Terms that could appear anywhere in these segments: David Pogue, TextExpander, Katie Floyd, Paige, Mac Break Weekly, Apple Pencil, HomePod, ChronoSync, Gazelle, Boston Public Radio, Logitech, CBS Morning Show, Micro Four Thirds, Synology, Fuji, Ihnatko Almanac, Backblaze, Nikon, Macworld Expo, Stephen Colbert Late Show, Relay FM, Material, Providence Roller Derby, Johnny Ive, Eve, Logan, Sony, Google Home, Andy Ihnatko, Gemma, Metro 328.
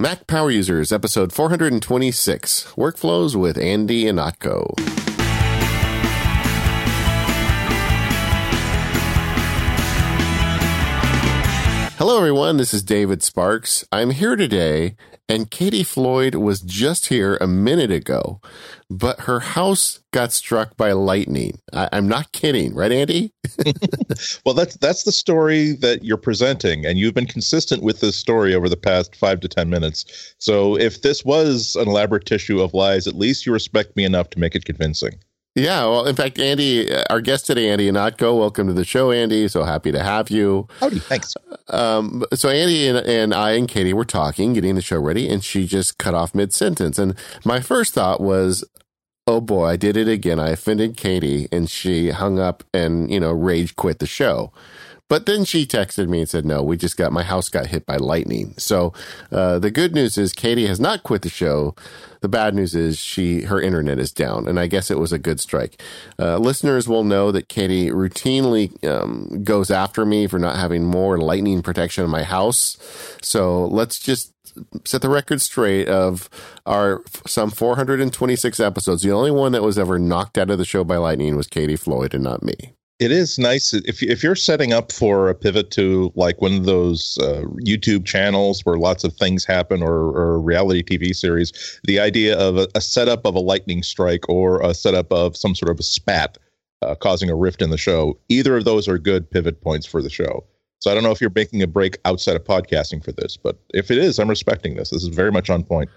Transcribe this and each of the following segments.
Mac Power Users, episode 426, Workflows with Andy Ihnatko. Hello, everyone. This is David Sparks. I'm here today, and Katie Floyd was just here a minute ago, but her house got struck by lightning. I'm not kidding, right, Andy? Well, that's the story that you're presenting, and you've been consistent with this story over the past 5 to 10 minutes. So if this was an elaborate tissue of lies, at least you respect me enough to make it convincing. Yeah, well, in fact, Andy, our guest today, Andy Ihnatko, welcome to the show, Andy. So happy to have you. Howdy, thanks. So Andy and I and Katie were talking, getting the show ready, and she just cut off mid-sentence. And my first thought was, oh boy, I did it again. I offended Katie, and she hung up and, rage quit the show. But then she texted me and said, no, my house got hit by lightning. So the good news is Katie has not quit the show. The bad news is her internet is down. And I guess it was a good strike. Listeners will know that Katie routinely goes after me for not having more lightning protection in my house. So let's just set the record straight. Of our some 426 episodes, the only one that was ever knocked out of the show by lightning was Katie Floyd and not me. It is nice if you're setting up for a pivot to like one of those YouTube channels where lots of things happen, or reality TV series, the idea of a setup of a lightning strike or a setup of some sort of a spat causing a rift in the show. Either of those are good pivot points for the show. So I don't know if you're making a break outside of podcasting for this, but if it is, I'm respecting this. This is very much on point.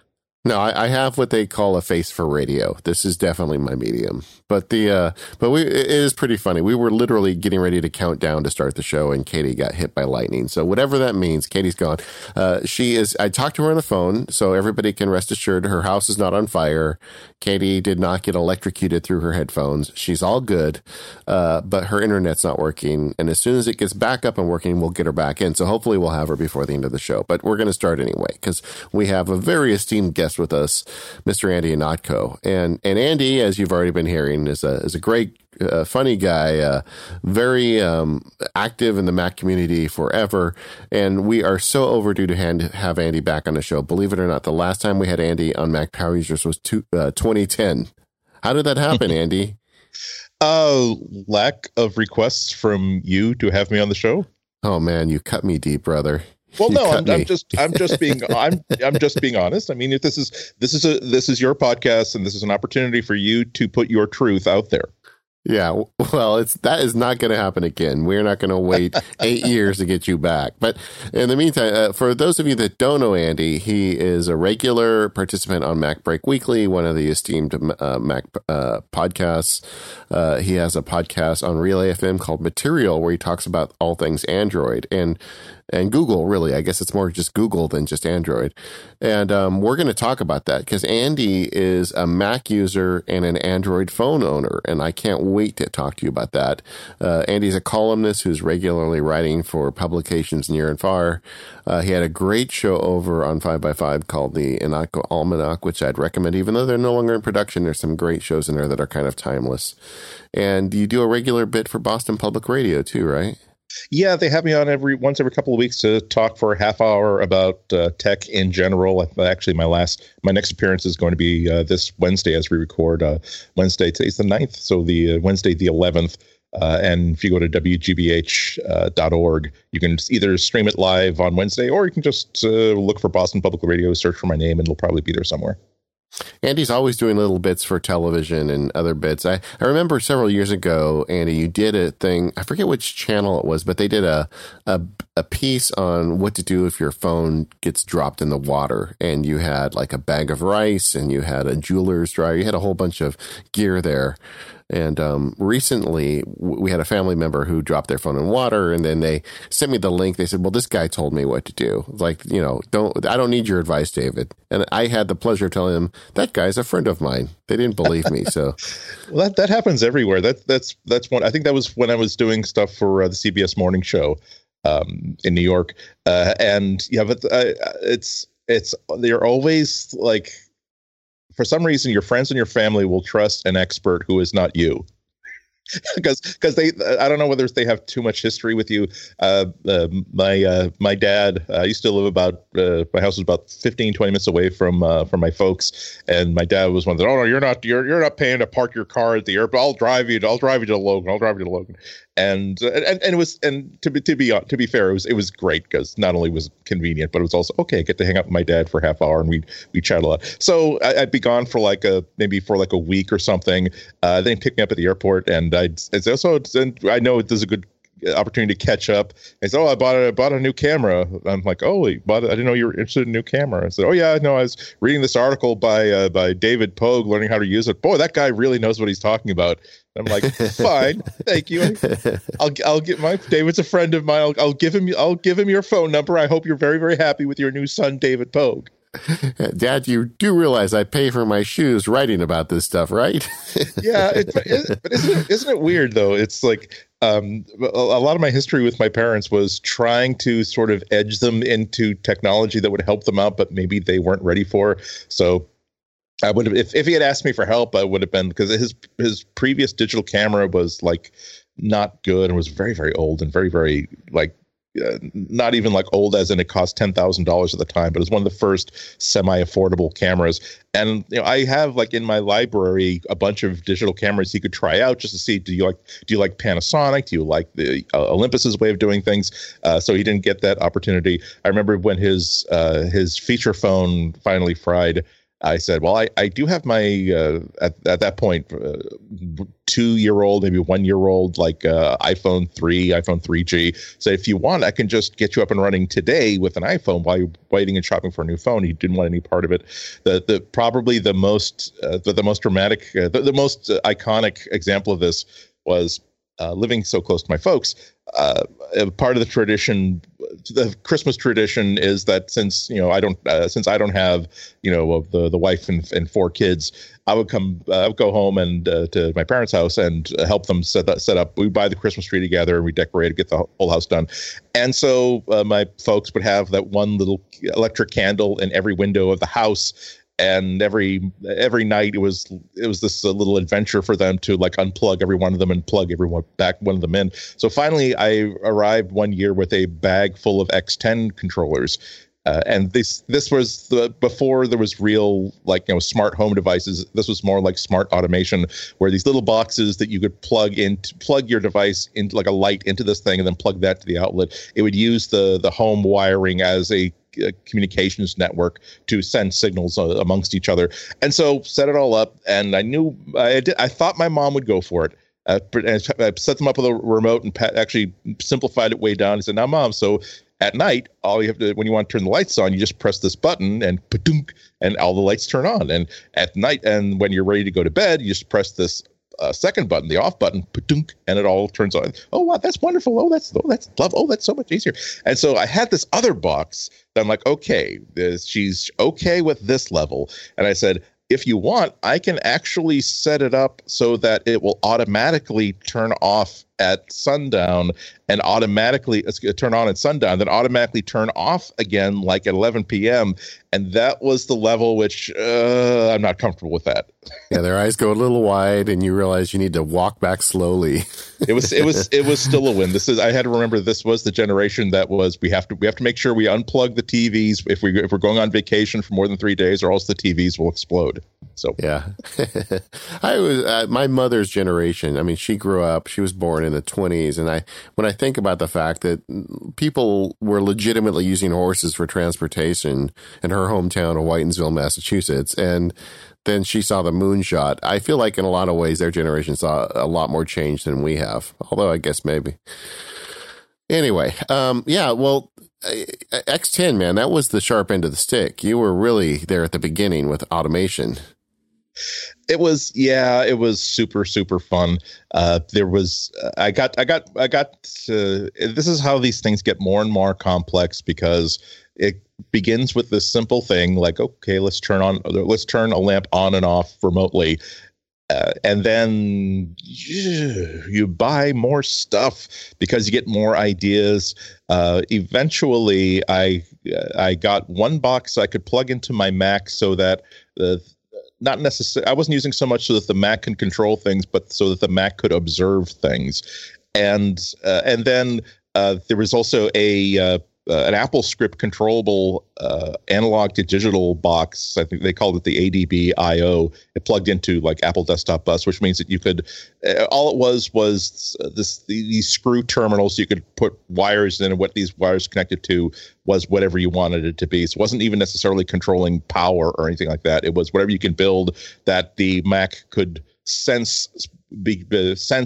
No, I have what they call a face for radio. This is definitely my medium. But it is pretty funny. We were literally getting ready to count down to start the show, and Katie got hit by lightning. So whatever that means, Katie's gone. I talked to her on the phone, so everybody can rest assured her house is not on fire. Katie did not get electrocuted through her headphones. She's all good, but her internet's not working. And as soon as it gets back up and working, we'll get her back in. So hopefully we'll have her before the end of the show. But we're going to start anyway, because we have a very esteemed guest with us, Mr. Andy Ihnatko. And Andy, as you've already been hearing, is a great, funny guy, very active in the Mac community forever. And we are so overdue to have Andy back on the show. Believe it or not, the last time we had Andy on Mac Power Users was 2010. How did that happen, Andy? Lack of requests from you to have me on the show. Oh man, you cut me deep, brother. Well, no, I'm just being honest. I mean, if this is your podcast, and this is an opportunity for you to put your truth out there. Yeah, well, that is not going to happen again. We're not going to wait 8 years to get you back. But in the meantime, for those of you that don't know Andy, he is a regular participant on Mac Break Weekly, one of the esteemed Mac podcasts. He has a podcast on Relay FM called Material, where he talks about all things Android and Google, really. I guess it's more just Google than just Android. And we're going to talk about that because Andy is a Mac user and an Android phone owner. And I can't wait to talk to you about that. Andy's a columnist who's regularly writing for publications near and far. He had a great show over on 5x5 called the Ihnatko Almanac, which I'd recommend. Even though they're no longer in production, there's some great shows in there that are kind of timeless. And you do a regular bit for Boston Public Radio too, right? Yeah, they have me on once every couple of weeks to talk for a half hour about tech in general. Actually, my next appearance is going to be this Wednesday as we record. Wednesday, today's the 9th, so the Wednesday the 11th. And if you go to WGBH.org, you can either stream it live on Wednesday, or you can just look for Boston Public Radio, search for my name, and it'll probably be there somewhere. Andy's always doing little bits for television and other bits. I remember several years ago, Andy, you did a thing. I forget which channel it was, but they did a piece on what to do if your phone gets dropped in the water. And you had like a bag of rice, and you had a jeweler's dryer. You had a whole bunch of gear there. And recently, we had a family member who dropped their phone in water, and then they sent me the link. They said, well, this guy told me what to do. Like, I don't need your advice, David. And I had the pleasure of telling them, that guy's a friend of mine. They didn't believe me. So well, that happens everywhere. That's one. I think that was when I was doing stuff for the CBS Morning Show in New York. They're always like, for some reason, your friends and your family will trust an expert who is not you. Because they, I don't know whether they have too much history with you. My dad, I used to live about, my house was about 15, 20 minutes away from my folks, and my dad was one of the, oh no, you're not paying to park your car at the airport. I'll drive you to Logan. And it was, and to be fair, it was great, because not only was it convenient, but it was also, okay, I get to hang out with my dad for half hour and we chat a lot. So I'd be gone for maybe for a week or something. Then he'd pick me up at the airport, and I know this is a good opportunity to catch up. I said, oh, I bought a new camera. I'm like, oh, I didn't know you were interested in a new camera. I said, oh yeah, no, I was reading this article by David Pogue, learning how to use it. Boy, that guy really knows what he's talking about. I'm like, fine, thank you. I'll get my, David's a friend of mine. I'll give him your phone number. I hope you're very, very happy with your new son, David Pogue. Dad, you do realize I pay for my shoes writing about this stuff, right? Yeah, but isn't it weird though? It's like a lot of my history with my parents was trying to sort of edge them into technology that would help them out, but maybe they weren't ready for. So I would have, if he had asked me for help, I would have been, because his previous digital camera was like not good and was very, very old and very, very like, not even like old as in it cost $10,000 at the time, but it was one of the first semi-affordable cameras. And you know, I have like in my library a bunch of digital cameras you could try out just to see, do you like Panasonic? Do you like the Olympus's way of doing things? So he didn't get that opportunity. I remember when his feature phone finally fried, I said, well, I do have my, at that point, 2-year-old, maybe 1-year-old, like iPhone 3, iPhone 3G. So if you want, I can just get you up and running today with an iPhone while you're waiting and shopping for a new phone. He didn't want any part of it. The most iconic example of this was living so close to my folks. Part of the tradition, the Christmas tradition, is that since I don't have the wife and 4 kids, I would go home and to my parents' house and help them set up. We buy the Christmas tree together and we decorate, get the whole house done. And so my folks would have that one little electric candle in every window of the house. And every night it was this little adventure for them to like unplug every one of them and plug every one of them in. So finally, I arrived one year with a bag full of X10 controllers, and this was before there was real smart home devices. This was more like smart automation, where these little boxes that you could plug your device into like a light into this thing, and then plug that to the outlet. It would use the home wiring as a communications network to send signals amongst each other. And so set it all up, and I thought my mom would go for it. I set them up with a remote and actually simplified it way down. I said, now Mom, so at night, all you have to, when you want to turn the lights on, you just press this button and pa-dunk, and all the lights turn on. And at night, and when you're ready to go to bed, you just press this second button, the off button, pa-dunk, and it all turns on. Oh wow, that's wonderful. Oh that's love. Oh, that's so much easier. And so I had this other box. I'm like, okay, she's okay with this level. And I said, if you want, I can actually set it up so that it will automatically turn off at sundown and automatically turn on at sundown, then automatically turn off again, like at 11 p.m. And that was the level which I'm not comfortable with that. Yeah, their eyes go a little wide, and you realize you need to walk back slowly. It was still a win. I had to remember this was the generation that was we have to make sure we unplug the TVs if we're going on vacation for more than 3 days, or else the TVs will explode. So yeah, I was my mother's generation. I mean, she grew up. She was born in the 1920s, and when I think about the fact that people were legitimately using horses for transportation in her hometown of Whitensville, Massachusetts, and then she saw the moonshot. I feel like in a lot of ways their generation saw a lot more change than we have. Although I guess maybe. Anyway, yeah. Well, X10, man, that was the sharp end of the stick. You were really there at the beginning with automation. It was super, super fun. This is how these things get more and more complex, because it begins with this simple thing like, okay, let's turn a lamp on and off remotely. And then you buy more stuff because you get more ideas. Eventually I got one box I could plug into my Mac so that not necessarily, I wasn't using so much so that the Mac can control things, but so that the Mac could observe things. And then there was also a an Apple script controllable analog to digital box. I think they called it the ADB IO. It plugged into like Apple Desktop Bus, which means that you could, all it was this, these screw terminals you could put wires in, and what these wires connected to was whatever you wanted it to be. So it wasn't even necessarily controlling power or anything like that. It was whatever you can build that the Mac could sense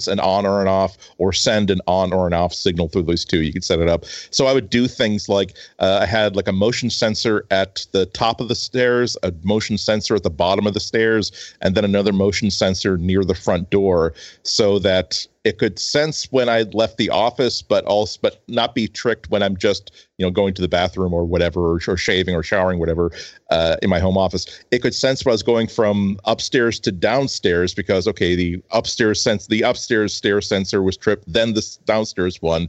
an on or an off, or send an on or an off signal through those two. You could set it up. So I would do things like I had like a motion sensor at the top of the stairs, a motion sensor at the bottom of the stairs, and then another motion sensor near the front door, so that it could sense when I left the office, but not be tricked when I'm just, you know, going to the bathroom or whatever, or shaving or showering, whatever, in my home office. It could sense when I was going from upstairs to downstairs, because okay, the upstairs stair sensor was tripped, then the downstairs one,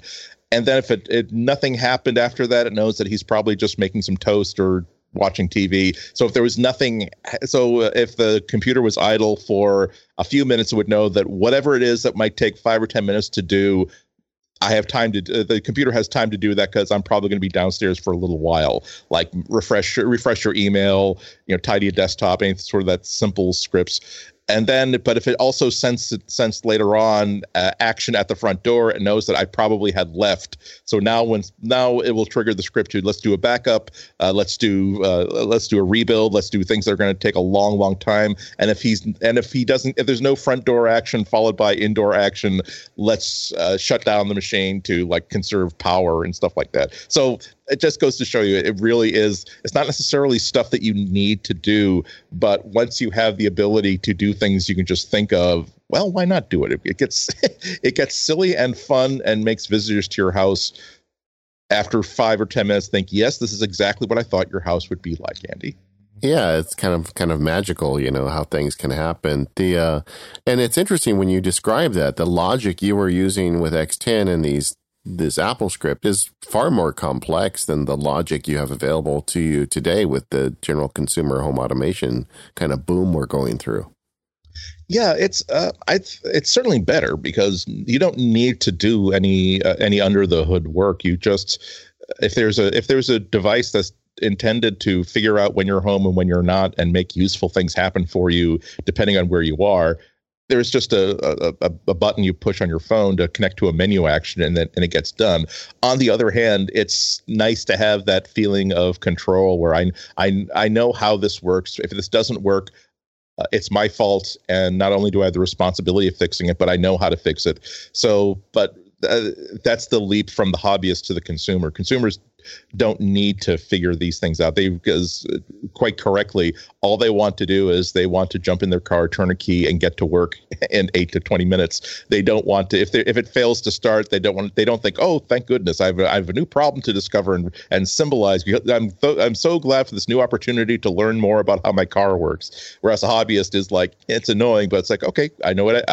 and then if it nothing happened after that, it knows that he's probably just making some toast or watching TV. So if there was nothing, so if the computer was idle for a few minutes, it would know that whatever it is that might take 5 or 10 minutes to do, I have time to, the computer has time to do that, because I'm probably going to be downstairs for a little while, like refresh your email, you know, tidy a desktop, anything sort of that simple scripts. And then, but if it also sensed later on action at the front door, it knows that I probably had left. So now it will trigger the script to let's do a backup, let's do a rebuild, let's do things that are going to take a long, long time. And if there's no front door action followed by indoor action, let's shut down the machine to like conserve power and stuff like that. So it just goes to show you, it really is, it's not necessarily stuff that you need to do, but once you have the ability to do things you can just think of, well, why not do it? It gets silly and fun, and makes visitors to your house after 5 or 10 minutes think, yes, this is exactly what I thought your house would be like, Andy. Yeah, it's kind of magical, you know, how things can happen. And it's interesting when you describe that, the logic you were using with X10 and this Apple script is far more complex than the logic you have available to you today with the general consumer home automation kind of boom we're going through. Yeah, it's certainly better, because you don't need to do any under the hood work. You just, if there's a device that's intended to figure out when you're home and when you're not, and make useful things happen for you depending on where you are, there's just a button you push on your phone to connect to a menu action, and it gets done. On the other hand, it's nice to have that feeling of control where I know how this works. If this doesn't work, it's my fault, and not only do I have the responsibility of fixing it, but I know how to fix it. So, but that's the leap from the hobbyist to the consumer. Consumers don't need to figure these things out. Because quite correctly, all they want to do is they want to jump in their car, turn a key, and get to work in 8 to 20 minutes. They don't want to, if it fails to start, they don't think, oh, thank goodness, I have a new problem to discover and symbolize. I'm so glad for this new opportunity to learn more about how my car works. Whereas a hobbyist is like, it's annoying, but it's like, okay, I know what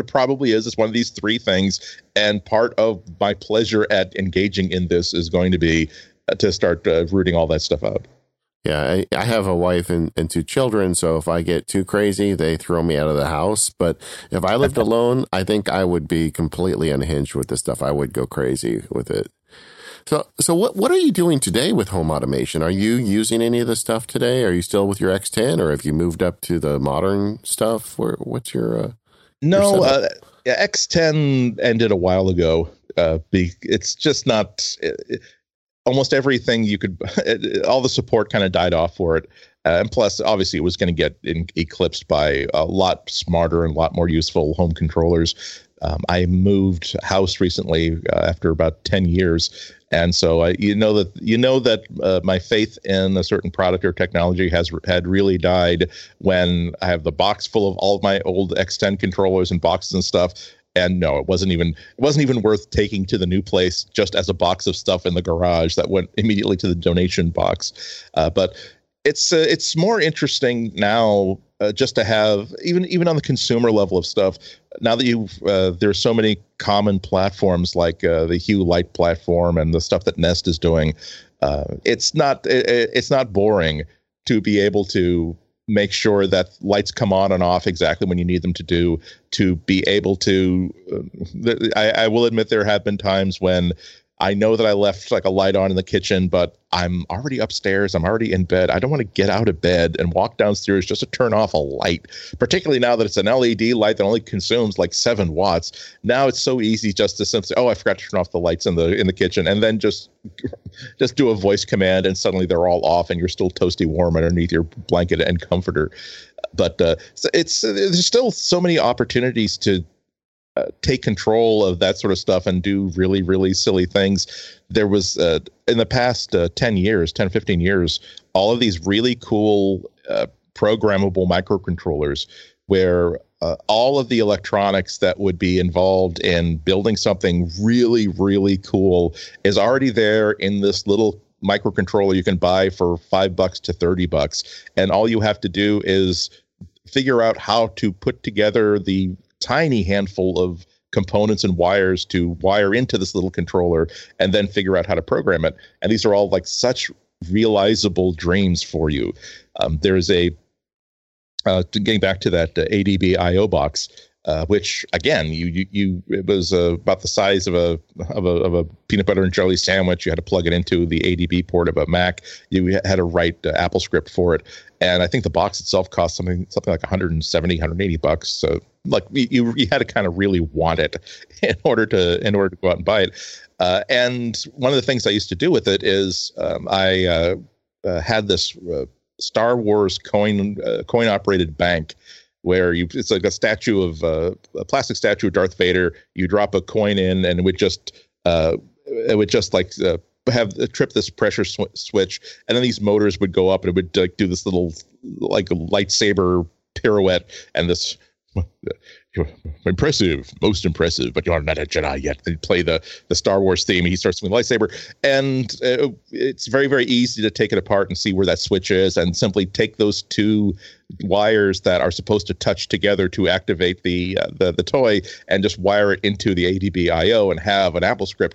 it probably is. It's one of these three things, and part of my pleasure at engaging in this is going to be to start rooting all that stuff out. Yeah, I have a wife and 2 children, so if I get too crazy, they throw me out of the house. But if I lived alone, I think I would be completely unhinged with this stuff. I would go crazy with it. So what are you doing today with home automation? Are you using any of this stuff today? Are you still with your X10, or have you moved up to the modern stuff? What's your no? X10 ended a while ago. It's just not. Almost everything you could, all the support kind of died off for it. And plus, obviously, it was going to get eclipsed by a lot smarter and a lot more useful home controllers. I moved house recently after about 10 years. And so you know that my faith in a certain product or technology had really died when I have the box full of all of my old X10 controllers and boxes and stuff. And no, it wasn't even worth taking to the new place just as a box of stuff in the garage that went immediately to the donation box. But it's more interesting now just to have even on the consumer level of stuff. Now that there's so many common platforms like the Hue Light platform and the stuff that Nest is doing. It's not boring to be able to make sure that lights come on and off exactly when you need them to do, to be able to, I will admit there have been times when I know that I left like a light on in the kitchen, but I'm already upstairs. I'm already in bed. I don't want to get out of bed and walk downstairs just to turn off a light, particularly now that it's an LED light that only consumes like 7 watts. Now it's so easy just to simply, oh, I forgot to turn off the lights in the kitchen, and then just do a voice command and suddenly they're all off and you're still toasty warm underneath your blanket and comforter. But there's still so many opportunities to take control of that sort of stuff and do really, really silly things. There was, in the past 10, 15 years, all of these really cool programmable microcontrollers where all of the electronics that would be involved in building something really, really cool is already there in this little microcontroller you can buy for $5 to $30. And all you have to do is figure out how to put together the tiny handful of components and wires to wire into this little controller and then figure out how to program it. And these are all like such realizable dreams for you. There is a, getting back to that ADB IO box, which again, it was about the size of a peanut butter and jelly sandwich. You had to plug it into the ADB port of a Mac. You had to write AppleScript for it, and I think the box itself cost something like $170, $180. So like you had to kind of really want it in order to go out and buy it. And one of the things I used to do with it is I had this Star Wars coin operated bank, where it's like a plastic statue of Darth Vader. You drop a coin in, and it would just have trip this pressure switch, and then these motors would go up, and it would like do this little like lightsaber pirouette, and this impressive, most impressive, but you're not a Jedi yet. They play the Star Wars theme, and he starts with the lightsaber, and it's very, very easy to take it apart and see where that switch is, and simply take those two wires that are supposed to touch together to activate the toy and just wire it into the ADB IO and have an AppleScript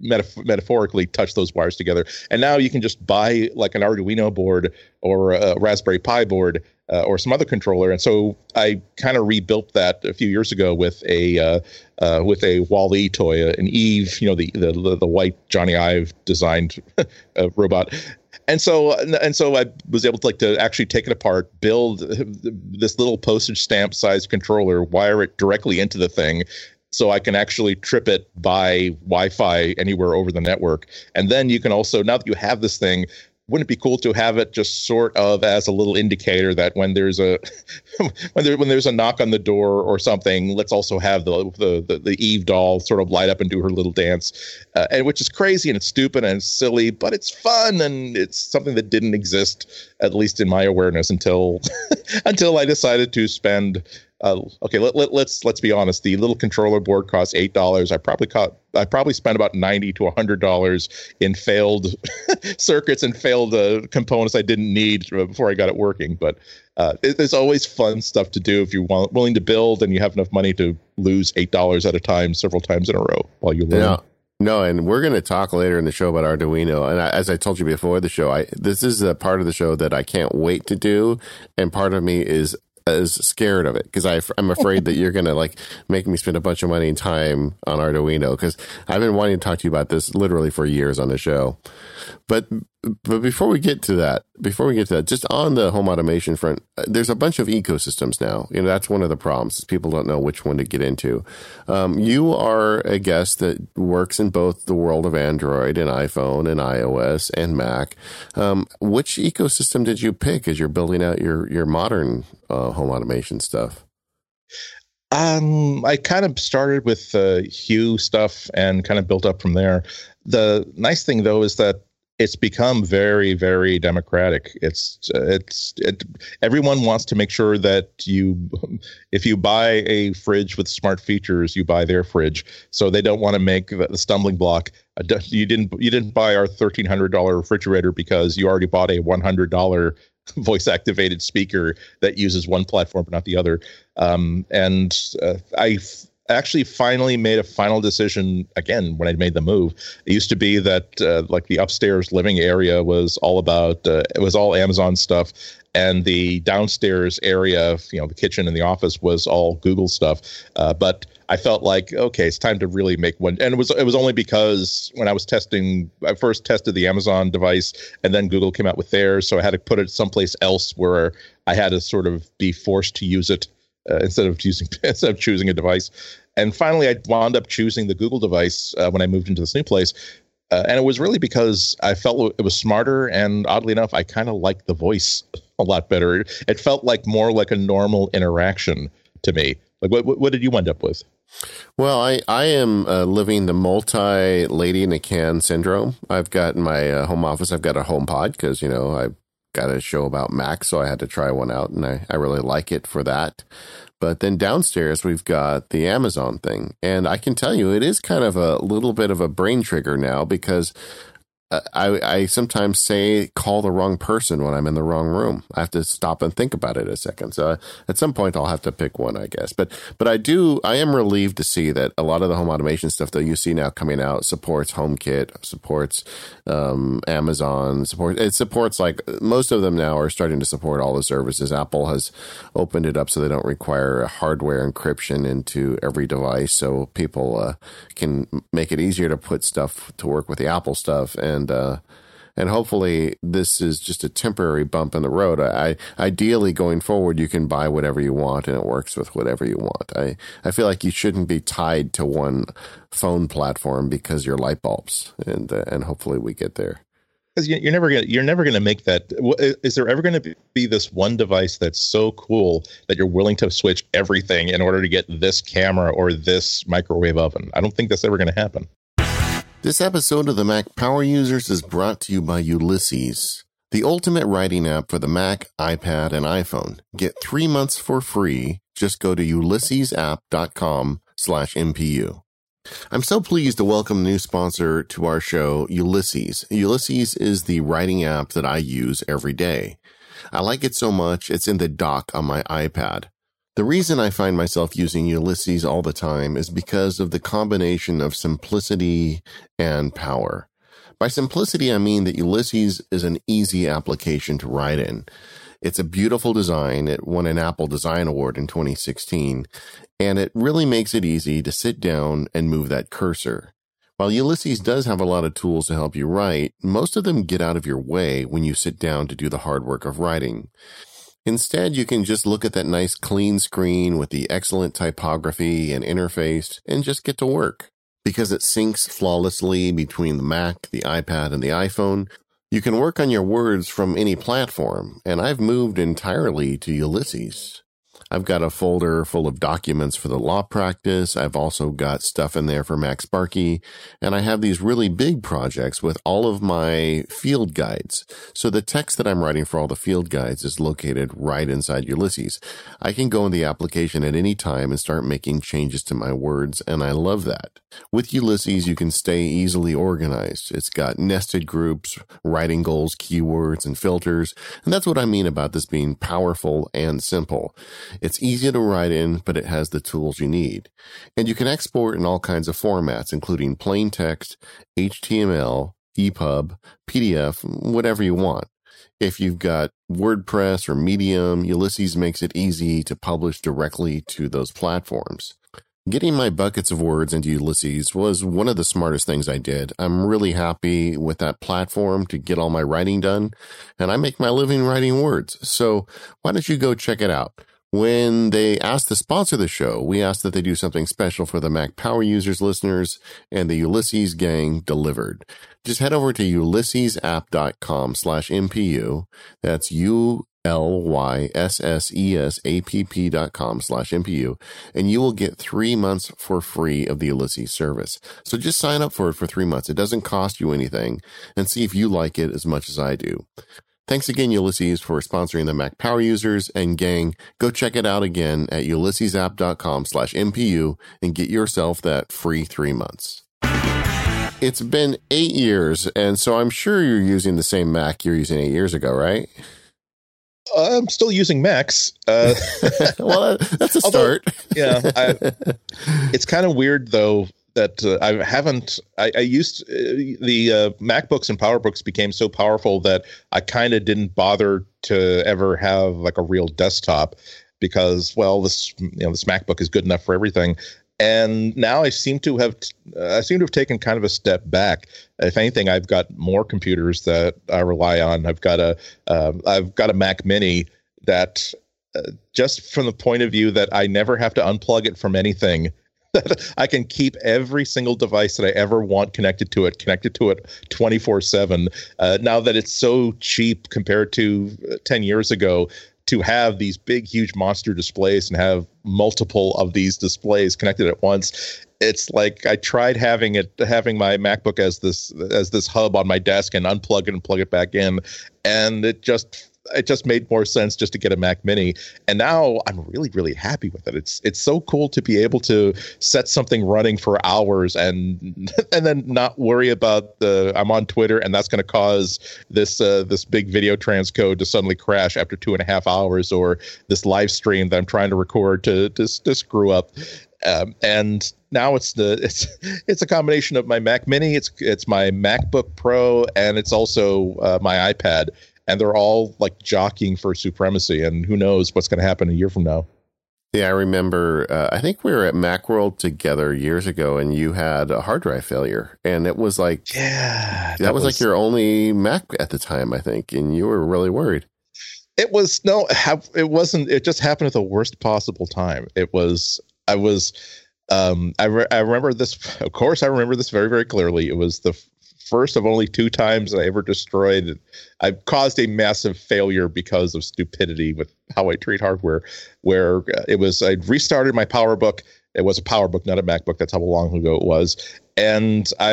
metaphorically touch those wires together. And now you can just buy like an Arduino board or a Raspberry Pi board or some other controller. And so I kind of rebuilt that a few years ago with a Wall-E toy, an Eve, the white Johnny Ive designed robot. And so I was able to actually take it apart, build this little postage stamp sized controller, wire it directly into the thing, so I can actually trip it by Wi-Fi anywhere over the network. And then you can also, now that you have this thing, wouldn't it be cool to have it just sort of as a little indicator that when there's a when there's a knock on the door or something, let's also have the Eve doll sort of light up and do her little dance, and which is crazy and it's stupid and it's silly, but it's fun, and it's something that didn't exist, at least in my awareness, until I decided to spend. Okay, let's be honest. The little controller board cost $8. I probably spent about $90 to $100 in failed circuits and failed components I didn't need before I got it working. But there's always fun stuff to do if you're willing to build and you have enough money to lose $8 at a time, several times in a row while you learn. Yeah. No, and we're going to talk later in the show about Arduino. And as I told you before the show, this is a part of the show that I can't wait to do, and part of me is scared of it because I'm afraid that you're going to like make me spend a bunch of money and time on Arduino, because I've been wanting to talk to you about this literally for years on the show. But before we get to that, just on the home automation front, there's a bunch of ecosystems now. That's one of the problems is people don't know which one to get into. You are a guest that works in both the world of Android and iPhone and iOS and Mac. Which ecosystem did you pick as you're building out your modern home automation stuff? I kind of started with Hue stuff and kind of built up from there. The nice thing though is that it's become very, very democratic. Everyone wants to make sure that if you buy a fridge with smart features, you buy their fridge. So they don't want to make the stumbling block. You didn't buy our $1,300 refrigerator because you already bought a $100 voice activated speaker that uses one platform but not the other. And I actually finally made a final decision again when I made the move. It used to be that like the upstairs living area was all about it was all Amazon stuff, and the downstairs area, you know, the kitchen and the office was all Google stuff. But I felt like, okay, it's time to really make one. And it was only because when I was testing, I first tested the Amazon device, and then Google came out with theirs, so I had to put it someplace else where I had to sort of be forced to use it instead of choosing a device. And finally, I wound up choosing the Google device when I moved into this new place. And it was really because I felt it was smarter, and oddly enough, I kind of liked the voice a lot better. It felt like more like a normal interaction to me. Like, what did you end up with? Well, I am living the multi-lady-in-a-can syndrome. I've got in my home office, I've got a HomePod because, you know, I got a show about Mac, so I had to try one out, and I really like it for that. But then downstairs, we've got the Amazon thing. And I can tell you, it is kind of a little bit of a brain trigger now, because I sometimes say call the wrong person when I'm in the wrong room. I have to stop and think about it a second. So at some point, I'll have to pick one, I guess. But I am relieved to see that a lot of the home automation stuff that you see now coming out supports HomeKit, supports Amazon, supports like most of them now are starting to support all the services. Apple has opened it up so they don't require hardware encryption into every device, so people can make it easier to put stuff to work with the Apple stuff. And hopefully this is just a temporary bump in the road. Ideally, going forward, you can buy whatever you want and it works with whatever you want. I feel like you shouldn't be tied to one phone platform because you're light bulbs, and hopefully we get there. Because you're never gonna make that. Is there ever going to be this one device that's so cool that you're willing to switch everything in order to get this camera or this microwave oven? I don't think that's ever going to happen. This episode of the Mac Power Users is brought to you by Ulysses, the ultimate writing app for the Mac, iPad, and iPhone. Get 3 months for free. Just go to ulyssesapp.com/MPU. I'm so pleased to welcome a new sponsor to our show, Ulysses. Ulysses is the writing app that I use every day. I like it so much, it's in the dock on my iPad. The reason I find myself using Ulysses all the time is because of the combination of simplicity and power. By simplicity, I mean that Ulysses is an easy application to write in. It's a beautiful design. It won an Apple Design Award in 2016, and it really makes it easy to sit down and move that cursor. While Ulysses does have a lot of tools to help you write, most of them get out of your way when you sit down to do the hard work of writing. Instead, you can just look at that nice clean screen with the excellent typography and interface and just get to work. Because it syncs flawlessly between the Mac, the iPad, and the iPhone, you can work on your words from any platform, and I've moved entirely to Ulysses. I've got a folder full of documents for the law practice. I've also got stuff in there for Mac Sparky. And I have these really big projects with all of my field guides. So the text that I'm writing for all the field guides is located right inside Ulysses. I can go in the application at any time and start making changes to my words, and I love that. With Ulysses, you can stay easily organized. It's got nested groups, writing goals, keywords, and filters. And that's what I mean about this being powerful and simple. It's easy to write in, but it has the tools you need. And you can export in all kinds of formats, including plain text, HTML, EPUB, PDF, whatever you want. If you've got WordPress or Medium, Ulysses makes it easy to publish directly to those platforms. Getting my buckets of words into Ulysses was one of the smartest things I did. I'm really happy with that platform to get all my writing done, and I make my living writing words. So why don't you go check it out? When they asked to sponsor the show, we asked that they do something special for the Mac Power Users listeners, and the Ulysses gang delivered. Just head over to ulyssesapp.com/MPU. That's ULYSSESAPP.com/MPU, and you will get 3 months for free of the Ulysses service. So just sign up for it for 3 months. It doesn't cost you anything, and see if you like it as much as I do. Thanks again, Ulysses, for sponsoring the Mac Power Users, and gang, go check it out again at ulyssesapp.com/MPU and get yourself that free 3 months. It's been 8 years, and so I'm sure you're using the same Mac you're using 8 years ago, right? I'm still using Macs. Well, that's a start. Yeah, it's kind of weird though that I haven't. I used the MacBooks and PowerBooks became so powerful that I kind of didn't bother to ever have like a real desktop because, well, this MacBook is good enough for everything. And now I seem to have taken kind of a step back. If anything, I've got more computers that I rely on. I've got a Mac Mini that just from the point of view that I never have to unplug it from anything. I can keep every single device that I ever want connected to it 24/7. Now that it's so cheap compared to 10 years ago, to have these big, huge monster displays and have multiple of these displays connected at once. It's like I tried having my MacBook as this hub on my desk and unplug it and plug it back in. And it just made more sense just to get a Mac Mini. And now I'm really, really happy with it. It's so cool to be able to set something running for hours and then not worry about I'm on Twitter and that's going to cause this big video transcode to suddenly crash after 2.5 hours, or this live stream that I'm trying to record to screw up. And now it's a combination of my Mac Mini, it's my MacBook Pro, and it's also my iPad. And they're all like jockeying for supremacy. And who knows what's going to happen a year from now. Yeah, I remember, I think we were at Macworld together years ago and you had a hard drive failure. And it was like, yeah, that was like your only Mac at the time, I think. And you were really worried. It wasn't. It just happened at the worst possible time. I remember this. Of course, I remember this very, very clearly. It was the first of only 2 times I ever destroyed. I've caused a massive failure because of stupidity with how I treat hardware, where it was, I'd restarted my PowerBook. It was a PowerBook, not a MacBook. That's how long ago it was. And I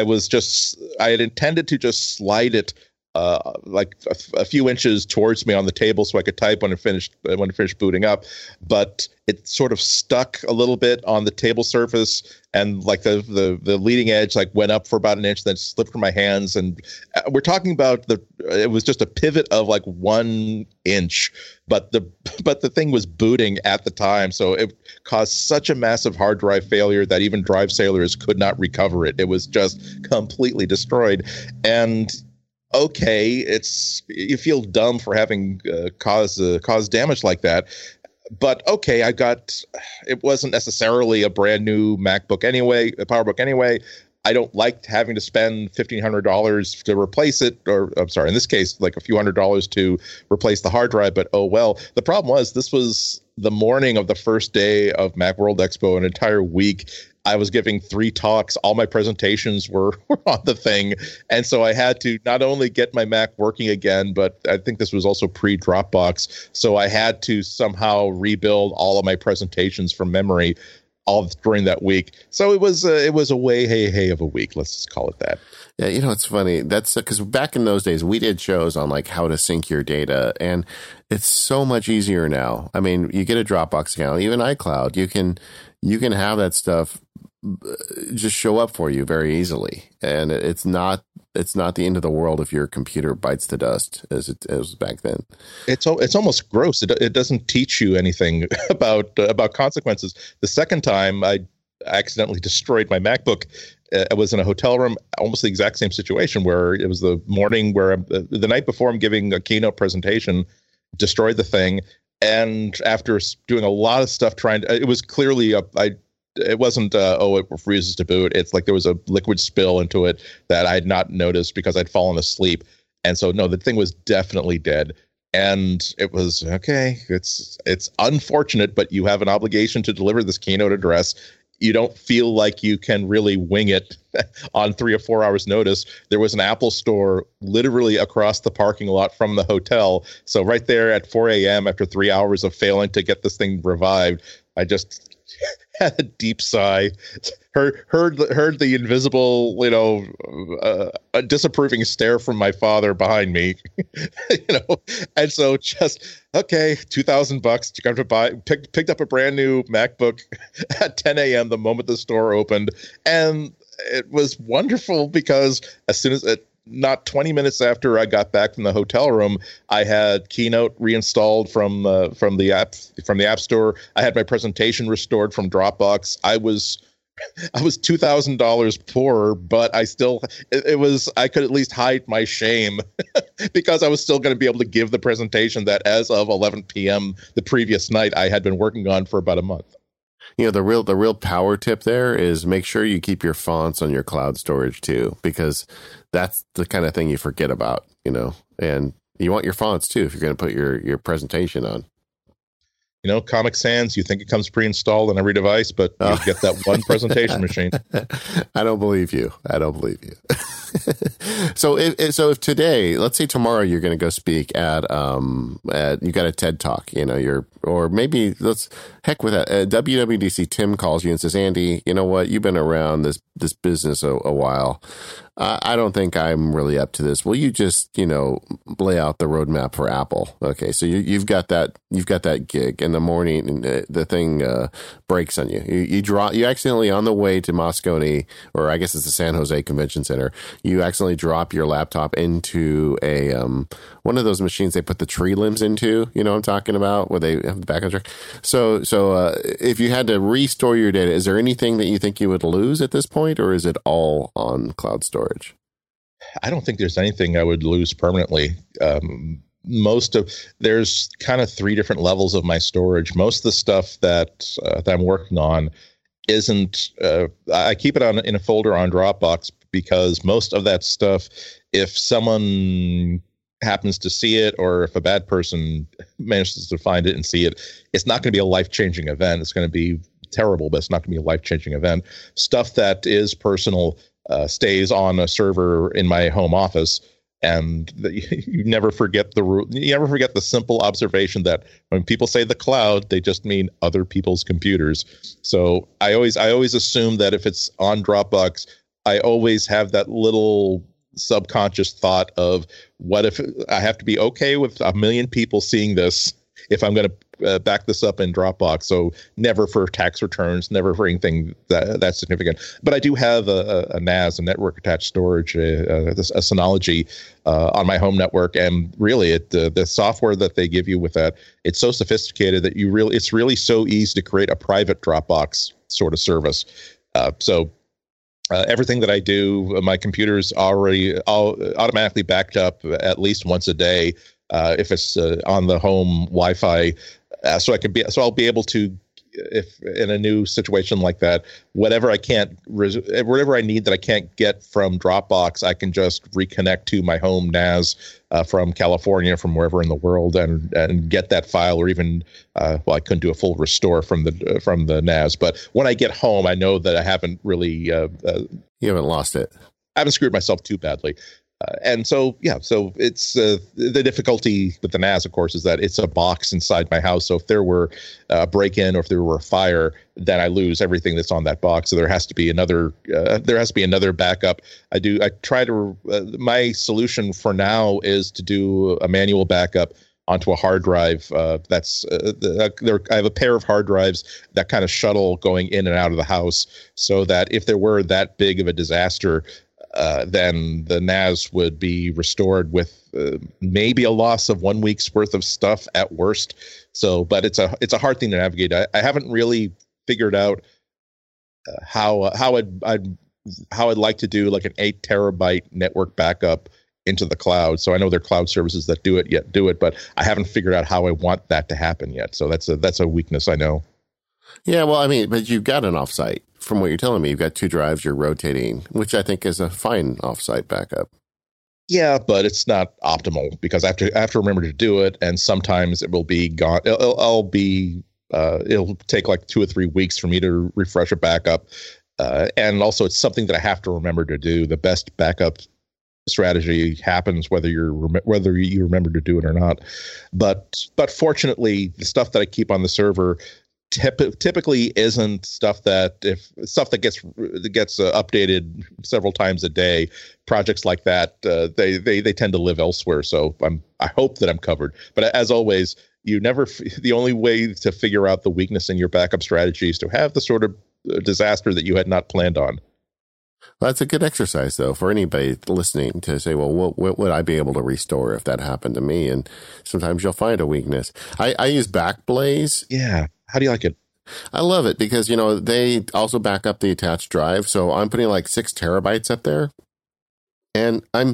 had intended to just slide it like a few inches towards me on the table so I could type when it finished booting up, but it sort of stuck a little bit on the table surface, and like the leading edge like went up for about an inch, then slipped from my hands. And we're talking about it was just a pivot of like 1 inch, but the thing was booting at the time, so it caused such a massive hard drive failure that even drive sailors could not recover it. It was just completely destroyed. And okay, you feel dumb for having caused damage like that, but okay, it wasn't necessarily a brand new MacBook anyway, a PowerBook anyway. I don't like having to spend $1,500 to replace it, or I'm sorry, in this case, like a few $100s to replace the hard drive. But oh well. The problem was this was the morning of the first day of Macworld Expo, an entire week. I was giving 3 talks. All my presentations were on the thing. And so I had to not only get my Mac working again, but I think this was also pre-Dropbox. So I had to somehow rebuild all of my presentations from memory all during that week. So it was a way hey of a week. Let's just call it that. Yeah, you know, it's funny. That's because back in those days, we did shows on like how to sync your data. And it's so much easier now. I mean, you get a Dropbox account, even iCloud. You can have that stuff just show up for you very easily, and it's not the end of the world if your computer bites the dust as back then. It's almost gross. It doesn't teach you anything about consequences. The second time I accidentally destroyed my MacBook, I was in a hotel room, almost the exact same situation, where it was the morning where the night before I'm giving a keynote presentation, destroyed the thing. And after doing a lot of stuff it was clearly it wasn't, it refuses to boot. It's like there was a liquid spill into it that I had not noticed because I'd fallen asleep. And so, no, the thing was definitely dead. And it was, okay, it's unfortunate, but you have an obligation to deliver this keynote address. You don't feel like you can really wing it on 3 or 4 hours notice. There was an Apple store literally across the parking lot from the hotel. So right there at 4 a.m. after 3 hours of failing to get this thing revived, I just had a deep sigh, heard the invisible, disapproving stare from my father behind me, and so just, okay, $2,000, you got to buy, picked up a brand new MacBook at 10 a.m. the moment the store opened. And it was wonderful because as soon as not 20 minutes after I got back from the hotel room, I had Keynote reinstalled from the App Store. I had my presentation restored from Dropbox. I was $2,000 poorer, but I still, I could at least hide my shame because I was still going to be able to give the presentation that as of 11 p.m. the previous night I had been working on for about a month. You know, the real power tip there is make sure you keep your fonts on your cloud storage too, because that's the kind of thing you forget about, you know, and you want your fonts too if you're going to put your presentation on. You know, Comic Sans, you think it comes pre-installed on every device, but you get that one presentation machine. I don't believe you. So if today, let's say tomorrow, you're going to go speak at you got a TED Talk, you know, WWDC Tim calls you and says, Andy, you know what, you've been around this business a while. I don't think I'm really up to this. Will you just, you know, lay out the roadmap for Apple? Okay, so you've got that gig in the morning, and the thing breaks on you. You accidentally, on the way to Moscone, or I guess it's the San Jose Convention Center, you accidentally drop your laptop into a one of those machines they put the tree limbs into. You know what I'm talking about, where they have the backup track. So if you had to restore your data, is there anything that you think you would lose at this point, or is it all on cloud storage? I don't think there's anything I would lose permanently. There's kind of three different levels of my storage. Most of the stuff that I'm working on I keep it in a folder on Dropbox because most of that stuff, if someone happens to see it, or if a bad person manages to find it and see it, it's not going to be a life-changing event. It's going to be terrible, but it's not going to be a life-changing event. Stuff that is personal stays on a server in my home office, and you never forget the rule. You never forget the simple observation that when people say the cloud, they just mean other people's computers. So I always assume that if it's on Dropbox, I always have that little subconscious thought of, what if I have to be okay with 1 million people seeing this if I'm going to back this up in Dropbox. So never for tax returns, never for anything that's significant. But I do have a NAS, a network attached storage, a Synology on my home network. And really, the software that they give you with that, it's so sophisticated that it's really so easy to create a private Dropbox sort of service. So everything that I do, my computer's already automatically backed up at least once a day. If it's on the home Wi-Fi, I'll be able to, if in a new situation like that, whatever I need that I can't get from Dropbox, I can just reconnect to my home NAS from California, from wherever in the world, and get that file, or even I couldn't do a full restore from the NAS, but when I get home, I know that I haven't really you haven't lost it. I haven't screwed myself too badly. So it's the difficulty with the NAS, of course, is that it's a box inside my house. So if there were a break-in, or if there were a fire, then I lose everything that's on that box. So there has to be another backup. My solution for now is to do a manual backup onto a hard drive. I have a pair of hard drives that kind of shuttle going in and out of the house, so that if there were that big of a disaster, then the NAS would be restored with maybe a loss of 1 week's worth of stuff at worst. So, but it's a hard thing to navigate. I haven't really figured out how I'd like to do like an 8 terabyte network backup into the cloud. So I know there are cloud services that do it, but I haven't figured out how I want that to happen yet. So that's a weakness I know. Yeah, well, I mean, but you've got an offsite. From what you're telling me, you've got two drives you're rotating, which I think is a fine offsite backup. Yeah, but it's not optimal because I have to remember to do it, and sometimes it will be gone. It'll take like 2 or 3 weeks for me to refresh a backup, and also it's something that I have to remember to do. The best backup strategy happens whether you remember to do it or not. But fortunately, the stuff that I keep on the server typically isn't stuff that gets updated several times a day. Projects like that, they tend to live elsewhere. So I hope that I'm covered. But as always, the only way to figure out the weakness in your backup strategy is to have the sort of disaster that you had not planned on. That's a good exercise, though, for anybody listening to say, well, what would I be able to restore if that happened to me? And sometimes you'll find a weakness. I use Backblaze. Yeah. How do you like it? I love it because, you know, they also back up the attached drive. So I'm putting like 6 terabytes up there. And I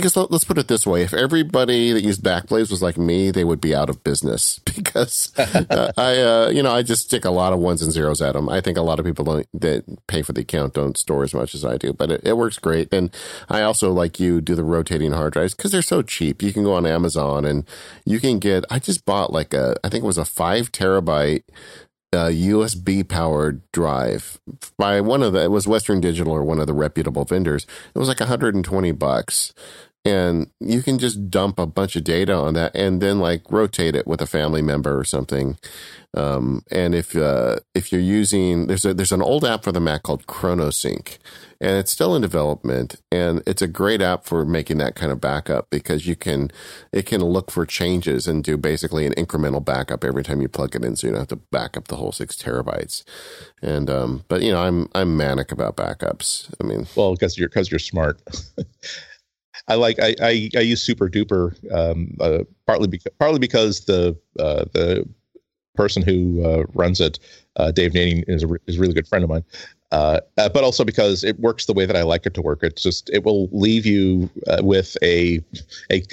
guess let's put it this way. If everybody that used Backblaze was like me, they would be out of business because I just stick a lot of ones and zeros at them. I think a lot of people that pay for the account don't store as much as I do, but it works great. And I also, like you, do the rotating hard drives because they're so cheap. You can go on Amazon and you can get, I just bought like I think it was a 5 terabyte USB powered drive by it was Western Digital or one of the reputable vendors. It was like $120. And you can just dump a bunch of data on that and then like rotate it with a family member or something. And if you're using, there's an old app for the Mac called ChronoSync, and it's still in development, and it's a great app for making that kind of backup because it can look for changes and do basically an incremental backup every time you plug it in, so you don't have to back up the whole 6 terabytes. And but you know, I'm manic about backups. I mean, well, because you're smart. I use SuperDuper partly because the person who runs it, Dave Nanian, is a really good friend of mine, but also because it works the way that I like it to work. It's just it will leave you with a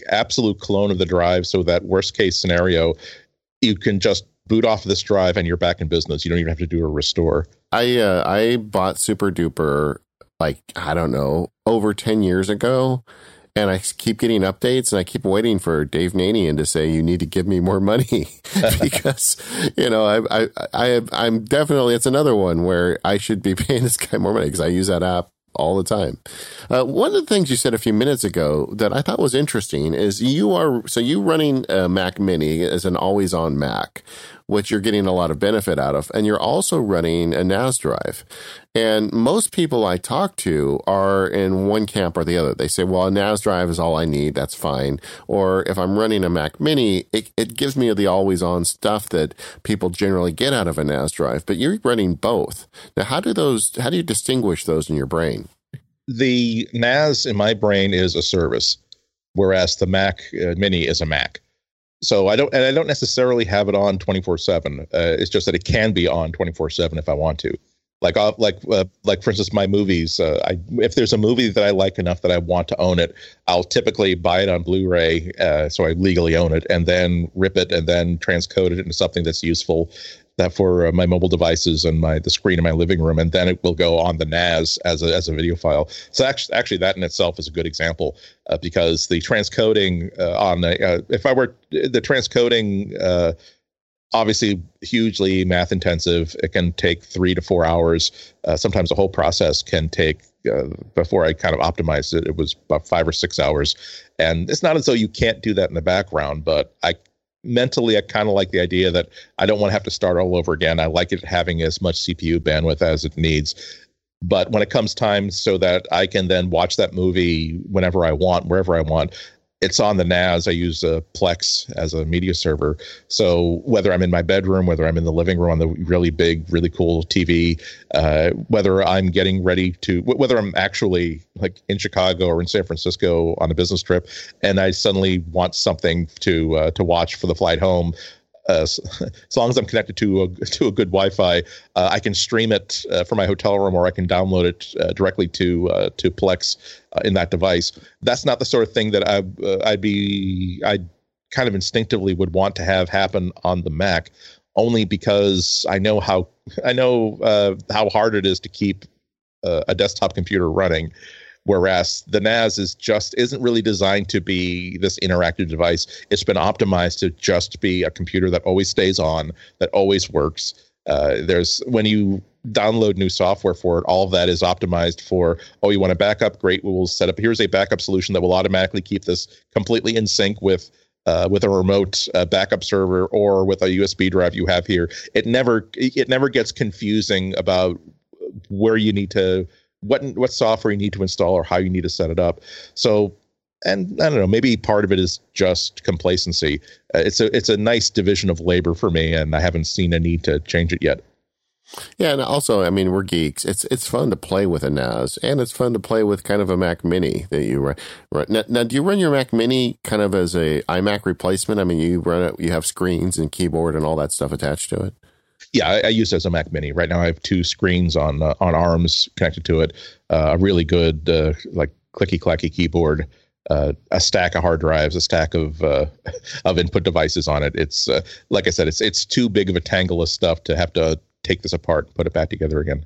absolute clone of the drive, so that worst case scenario, you can just boot off this drive and you're back in business. You don't even have to do a restore. I bought SuperDuper like, I don't know, over 10 years ago. And I keep getting updates, and I keep waiting for Dave Nanian to say, you need to give me more money because, you know, I'm definitely, it's another one where I should be paying this guy more money because I use that app all the time. One of the things you said a few minutes ago that I thought was interesting is you're running a Mac Mini as an always on Mac, which you're getting a lot of benefit out of. And you're also running a NAS drive. And most people I talk to are in one camp or the other. They say, well, a NAS drive is all I need. That's fine. Or if I'm running a Mac Mini, it gives me the always on stuff that people generally get out of a NAS drive. But you're running both. Now, how do you distinguish those in your brain? The NAS in my brain is a service, whereas the Mac Mini is a Mac. So I don't necessarily have it on 24/7. It's just that it can be on 24/7 if I want to. Like for instance, my movies. If there's a movie that I like enough that I want to own it, I'll typically buy it on Blu-ray, so I legally own it, and then rip it and then transcode it into something that's useful that for my mobile devices and the screen in my living room, and then it will go on the NAS as a video file. So actually that in itself is a good example because the transcoding obviously hugely math intensive. It can take 3 to 4 hours. Sometimes the whole process can take, before I kind of optimized it, it was about 5 or 6 hours. And it's not as though you can't do that in the background, but mentally, I kind of like the idea that I don't want to have to start all over again. I like it having as much CPU bandwidth as it needs. But when it comes time so that I can then watch that movie whenever I want, wherever I want, it's on the NAS. I use Plex as a media server. So whether I'm in my bedroom, whether I'm in the living room on the really big, really cool TV, whether I'm getting ready to, whether I'm actually like in Chicago or in San Francisco on a business trip, and I suddenly want something to watch for the flight home, as long as I'm connected to a good Wi-Fi, I can stream it from my hotel room, or I can download it directly to Plex in that device. That's not the sort of thing that I kind of instinctively would want to have happen on the Mac, only because I know how hard it is to keep a desktop computer running. Whereas the NAS isn't really designed to be this interactive device. It's been optimized to just be a computer that always stays on, that always works. When you download new software for it, all of that is optimized for, oh, you want a backup? Great, we will set up. Here's a backup solution that will automatically keep this completely in sync with a remote backup server or with a USB drive you have here. It never gets confusing about where you need to. What software you need to install or how you need to set it up. So, and I don't know, maybe part of it is just complacency. It's a nice division of labor for me, and I haven't seen a need to change it yet. Yeah, and also, I mean, we're geeks. It's fun to play with a NAS, and it's fun to play with kind of a Mac Mini that you run. Now, do you run your Mac Mini kind of as a iMac replacement? I mean, you run it, you have screens and keyboard and all that stuff attached to it. Yeah, I use it as a Mac Mini. Right now, I have two screens on ARMs connected to it. A really good like clicky clacky keyboard. A stack of hard drives, a stack of input devices on it. It's like I said, it's too big of a tangle of stuff to have to take this apart and put it back together again.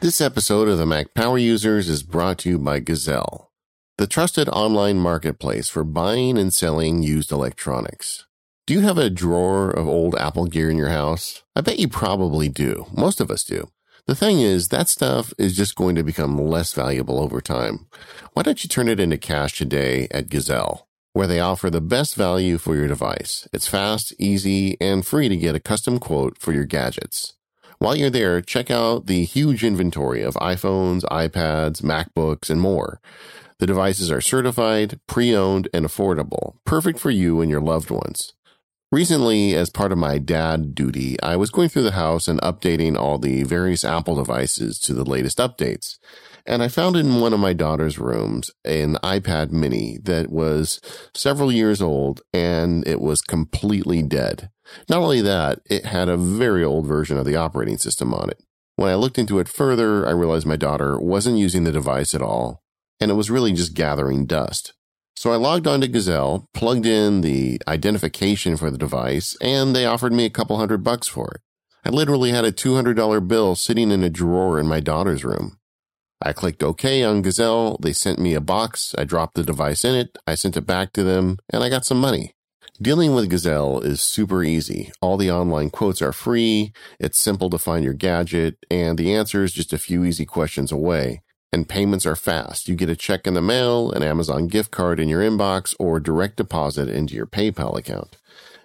This episode of the Mac Power Users is brought to you by Gazelle, the trusted online marketplace for buying and selling used electronics. Do you have a drawer of old Apple gear in your house? I bet you probably do. Most of us do. The thing is, that stuff is just going to become less valuable over time. Why don't you turn it into cash today at Gazelle, where they offer the best value for your device. It's fast, easy, and free to get a custom quote for your gadgets. While you're there, check out the huge inventory of iPhones, iPads, MacBooks, and more. The devices are certified, pre-owned, and affordable, perfect for you and your loved ones. Recently, as part of my dad duty, I was going through the house and updating all the various Apple devices to the latest updates. And I found in one of my daughter's rooms an iPad mini that was several years old, and it was completely dead. Not only that, it had a very old version of the operating system on it. When I looked into it further, I realized my daughter wasn't using the device at all, and it was really just gathering dust. So I logged on to Gazelle, plugged in the identification for the device, and they offered me a couple $100 for it. I literally had a $200 bill sitting in a drawer in my daughter's room. I clicked OK on Gazelle. They sent me a box. I dropped the device in it. I sent it back to them, and I got some money. Dealing with Gazelle is super easy. All the online quotes are free. It's simple to find your gadget, and the answer is just a few easy questions away. And payments are fast. You get a check in the mail, an Amazon gift card in your inbox, or direct deposit into your PayPal account.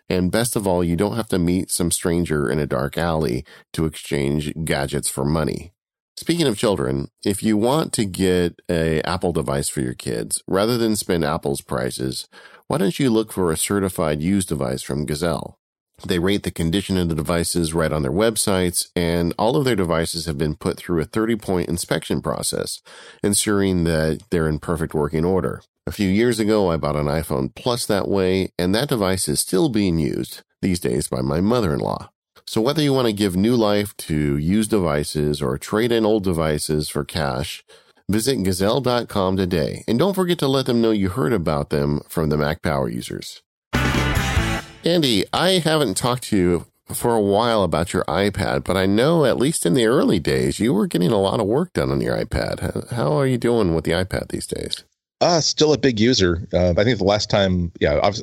And best of all, you don't have to meet some stranger in a dark alley to exchange gadgets for money. Speaking of children, if you want to get an Apple device for your kids, rather than spend Apple's prices, why don't you look for a certified used device from Gazelle? They rate the condition of the devices right on their websites, and all of their devices have been put through a 30-point inspection process, ensuring that they're in perfect working order. A few years ago, I bought an iPhone Plus that way, and that device is still being used these days by my mother-in-law. So whether you want to give new life to used devices or trade in old devices for cash, visit gazelle.com today, and don't forget to let them know you heard about them from the Mac Power Users. Andy, I haven't talked to you for a while about your iPad, but I know at least in the early days, you were getting a lot of work done on your iPad. How are you doing with the iPad these days? Still a big user. I think the last time,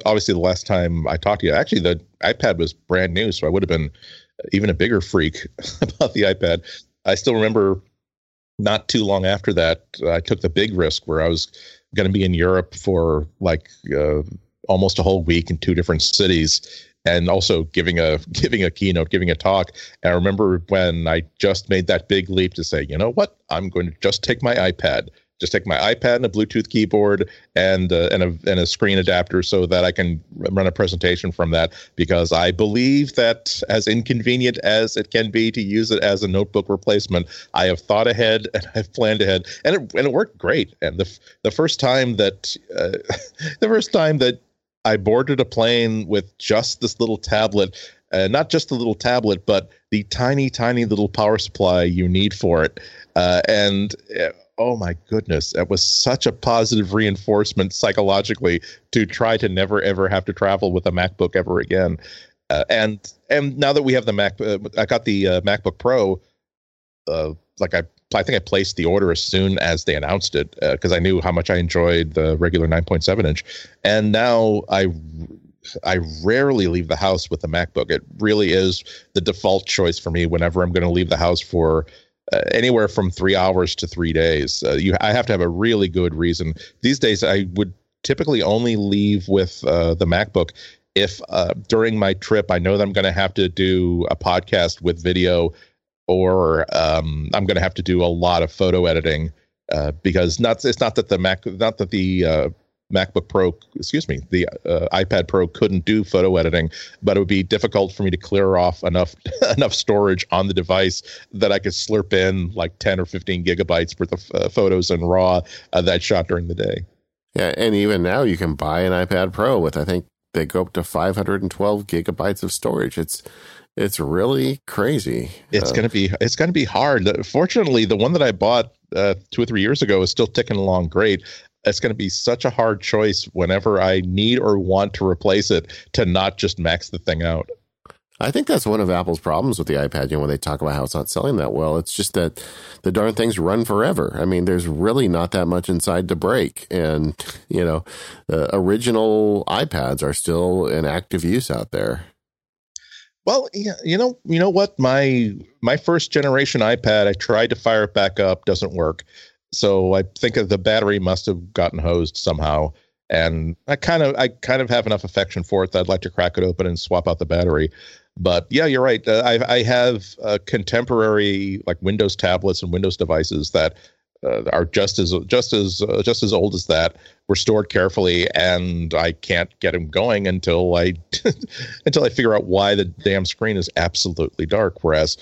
obviously the last time I talked to you, actually the iPad was brand new, so I would have been even a bigger freak about the iPad. I still remember not too long after that, I took the big risk where I was going to be in Europe for like almost a whole week in two different cities, and also giving a keynote, giving a talk. And I remember when I just made that big leap to say, you know what, I'm going to just take my iPad and a Bluetooth keyboard and a screen adapter so that I can run a presentation from that, because I believe that as inconvenient as it can be to use it as a notebook replacement, I have thought ahead and I've planned ahead, and it worked great. And the first time that I boarded a plane with just this little tablet, not just the little tablet, but the tiny, tiny little power supply you need for it. Oh my goodness, that was such a positive reinforcement psychologically to try to never, ever have to travel with a MacBook ever again. And now that we have the Mac, I got the MacBook Pro, I think I placed the order as soon as they announced it, because I knew how much I enjoyed the regular 9.7 inch. And now I rarely leave the house with a MacBook. It really is the default choice for me whenever I'm going to leave the house for anywhere from 3 hours to 3 days. I have to have a really good reason. These days, I would typically only leave with the MacBook if during my trip I know that I'm going to have to do a podcast with video, or I'm going to have to do a lot of photo editing, because it's not that the MacBook Pro, excuse me, the iPad Pro couldn't do photo editing, but it would be difficult for me to clear off enough storage on the device that I could slurp in like 10 or 15 gigabytes worth of photos in RAW that I shot during the day. Yeah, and even now you can buy an iPad Pro with, I think they go up to 512 gigabytes of storage. It's really crazy. It's going to be hard. Fortunately, the one that I bought 2 or 3 years ago is still ticking along great. It's going to be such a hard choice whenever I need or want to replace it to not just max the thing out. I think that's one of Apple's problems with the iPad. You know, when they talk about how it's not selling that well, it's just that the darn things run forever. I mean, there's really not that much inside to break. And, you know, original iPads are still in active use out there. Well, you know what? My first generation iPad, I tried to fire it back up, doesn't work. So I think the battery must have gotten hosed somehow. And I kind of have enough affection for it that I'd like to crack it open and swap out the battery. But yeah, you're right. I have contemporary like Windows tablets and Windows devices that are just as old as that, were stored carefully, and I can't get them going until I figure out why the damn screen is absolutely dark. Whereas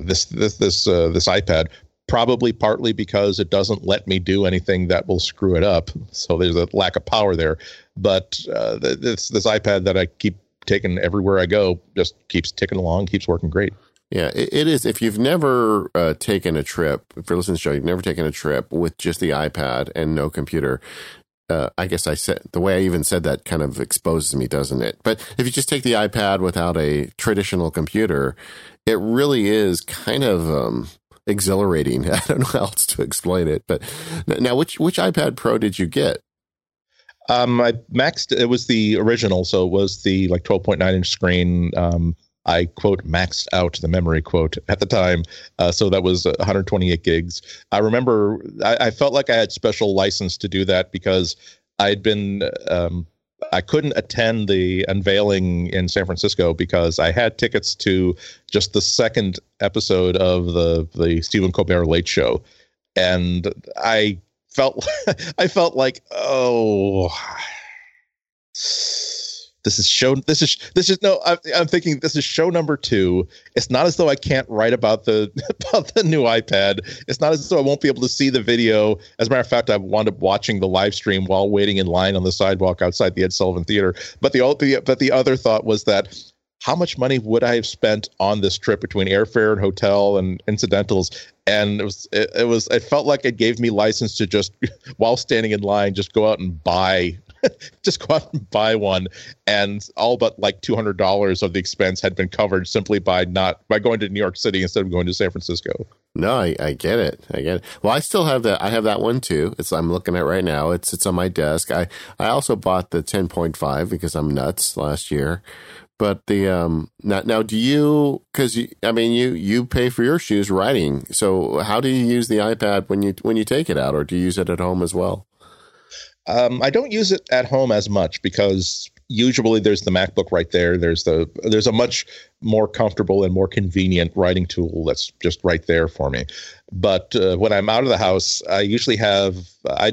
this iPad, probably partly because it doesn't let me do anything that will screw it up. So there's a lack of power there. But this iPad that I keep taking everywhere I go just keeps ticking along, keeps working great. Yeah, it is. If you've never taken a trip, if you're listening to the show, you've never taken a trip with just the iPad and no computer. I guess I said the way I even said that kind of exposes me, doesn't it? But if you just take the iPad without a traditional computer, it really is kind of exhilarating. I don't know how else to explain it. But now, which iPad Pro did you get? I maxed. It was the original, so it was the like 12.9-inch screen. I, quote, maxed out the memory, quote, at the time. So that was 128 gigs. I remember I felt like I had special license to do that because I'd been I couldn't attend the unveiling in San Francisco because I had tickets to just the second episode of the Stephen Colbert Late Show. And I felt like, oh, I'm thinking this is show number 2. It's not as though I can't write about the new iPad. It's not as though I won't be able to see the video. As a matter of fact, I wound up watching the live stream while waiting in line on the sidewalk outside the Ed Sullivan Theater. But the other thought was that how much money would I have spent on this trip between airfare and hotel and incidentals? And it felt like it gave me license to just, while standing in line, just go out and buy. Just go out and buy one, and all but like $200 of the expense had been covered simply by going to New York City instead of going to San Francisco. No, I get it. I get it. Well, I still have that. I have that one too. I'm looking at it right now. It's on my desk. I also bought the 10.5 because I'm nuts last year. But the now do you? Because you pay for your shoes writing. So how do you use the iPad when you take it out, or do you use it at home as well? I don't use it at home as much because usually there's the MacBook right there. There's a much more comfortable and more convenient writing tool that's just right there for me. But when I'm out of the house, I usually have I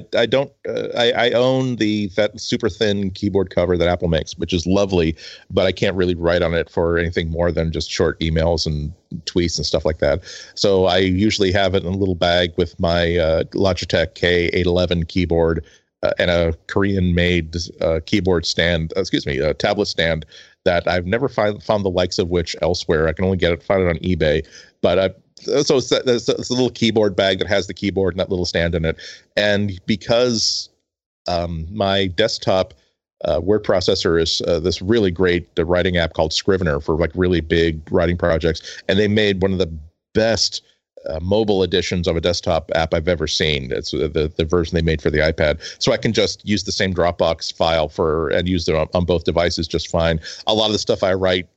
own that super thin keyboard cover that Apple makes, which is lovely, but I can't really write on it for anything more than just short emails and tweets and stuff like that. So I usually have it in a little bag with my Logitech K811 keyboard. And a Korean-made keyboard stand, a tablet stand that I've never found the likes of which elsewhere. I can only find it on eBay. But it's a little keyboard bag that has the keyboard and that little stand in it. And because my desktop word processor is this really great writing app called Scrivener for like really big writing projects, and they made one of the best mobile editions of a desktop app I've ever seen. It's the version they made for the iPad. So I can just use the same Dropbox file and use it on both devices just fine. A lot of the stuff I write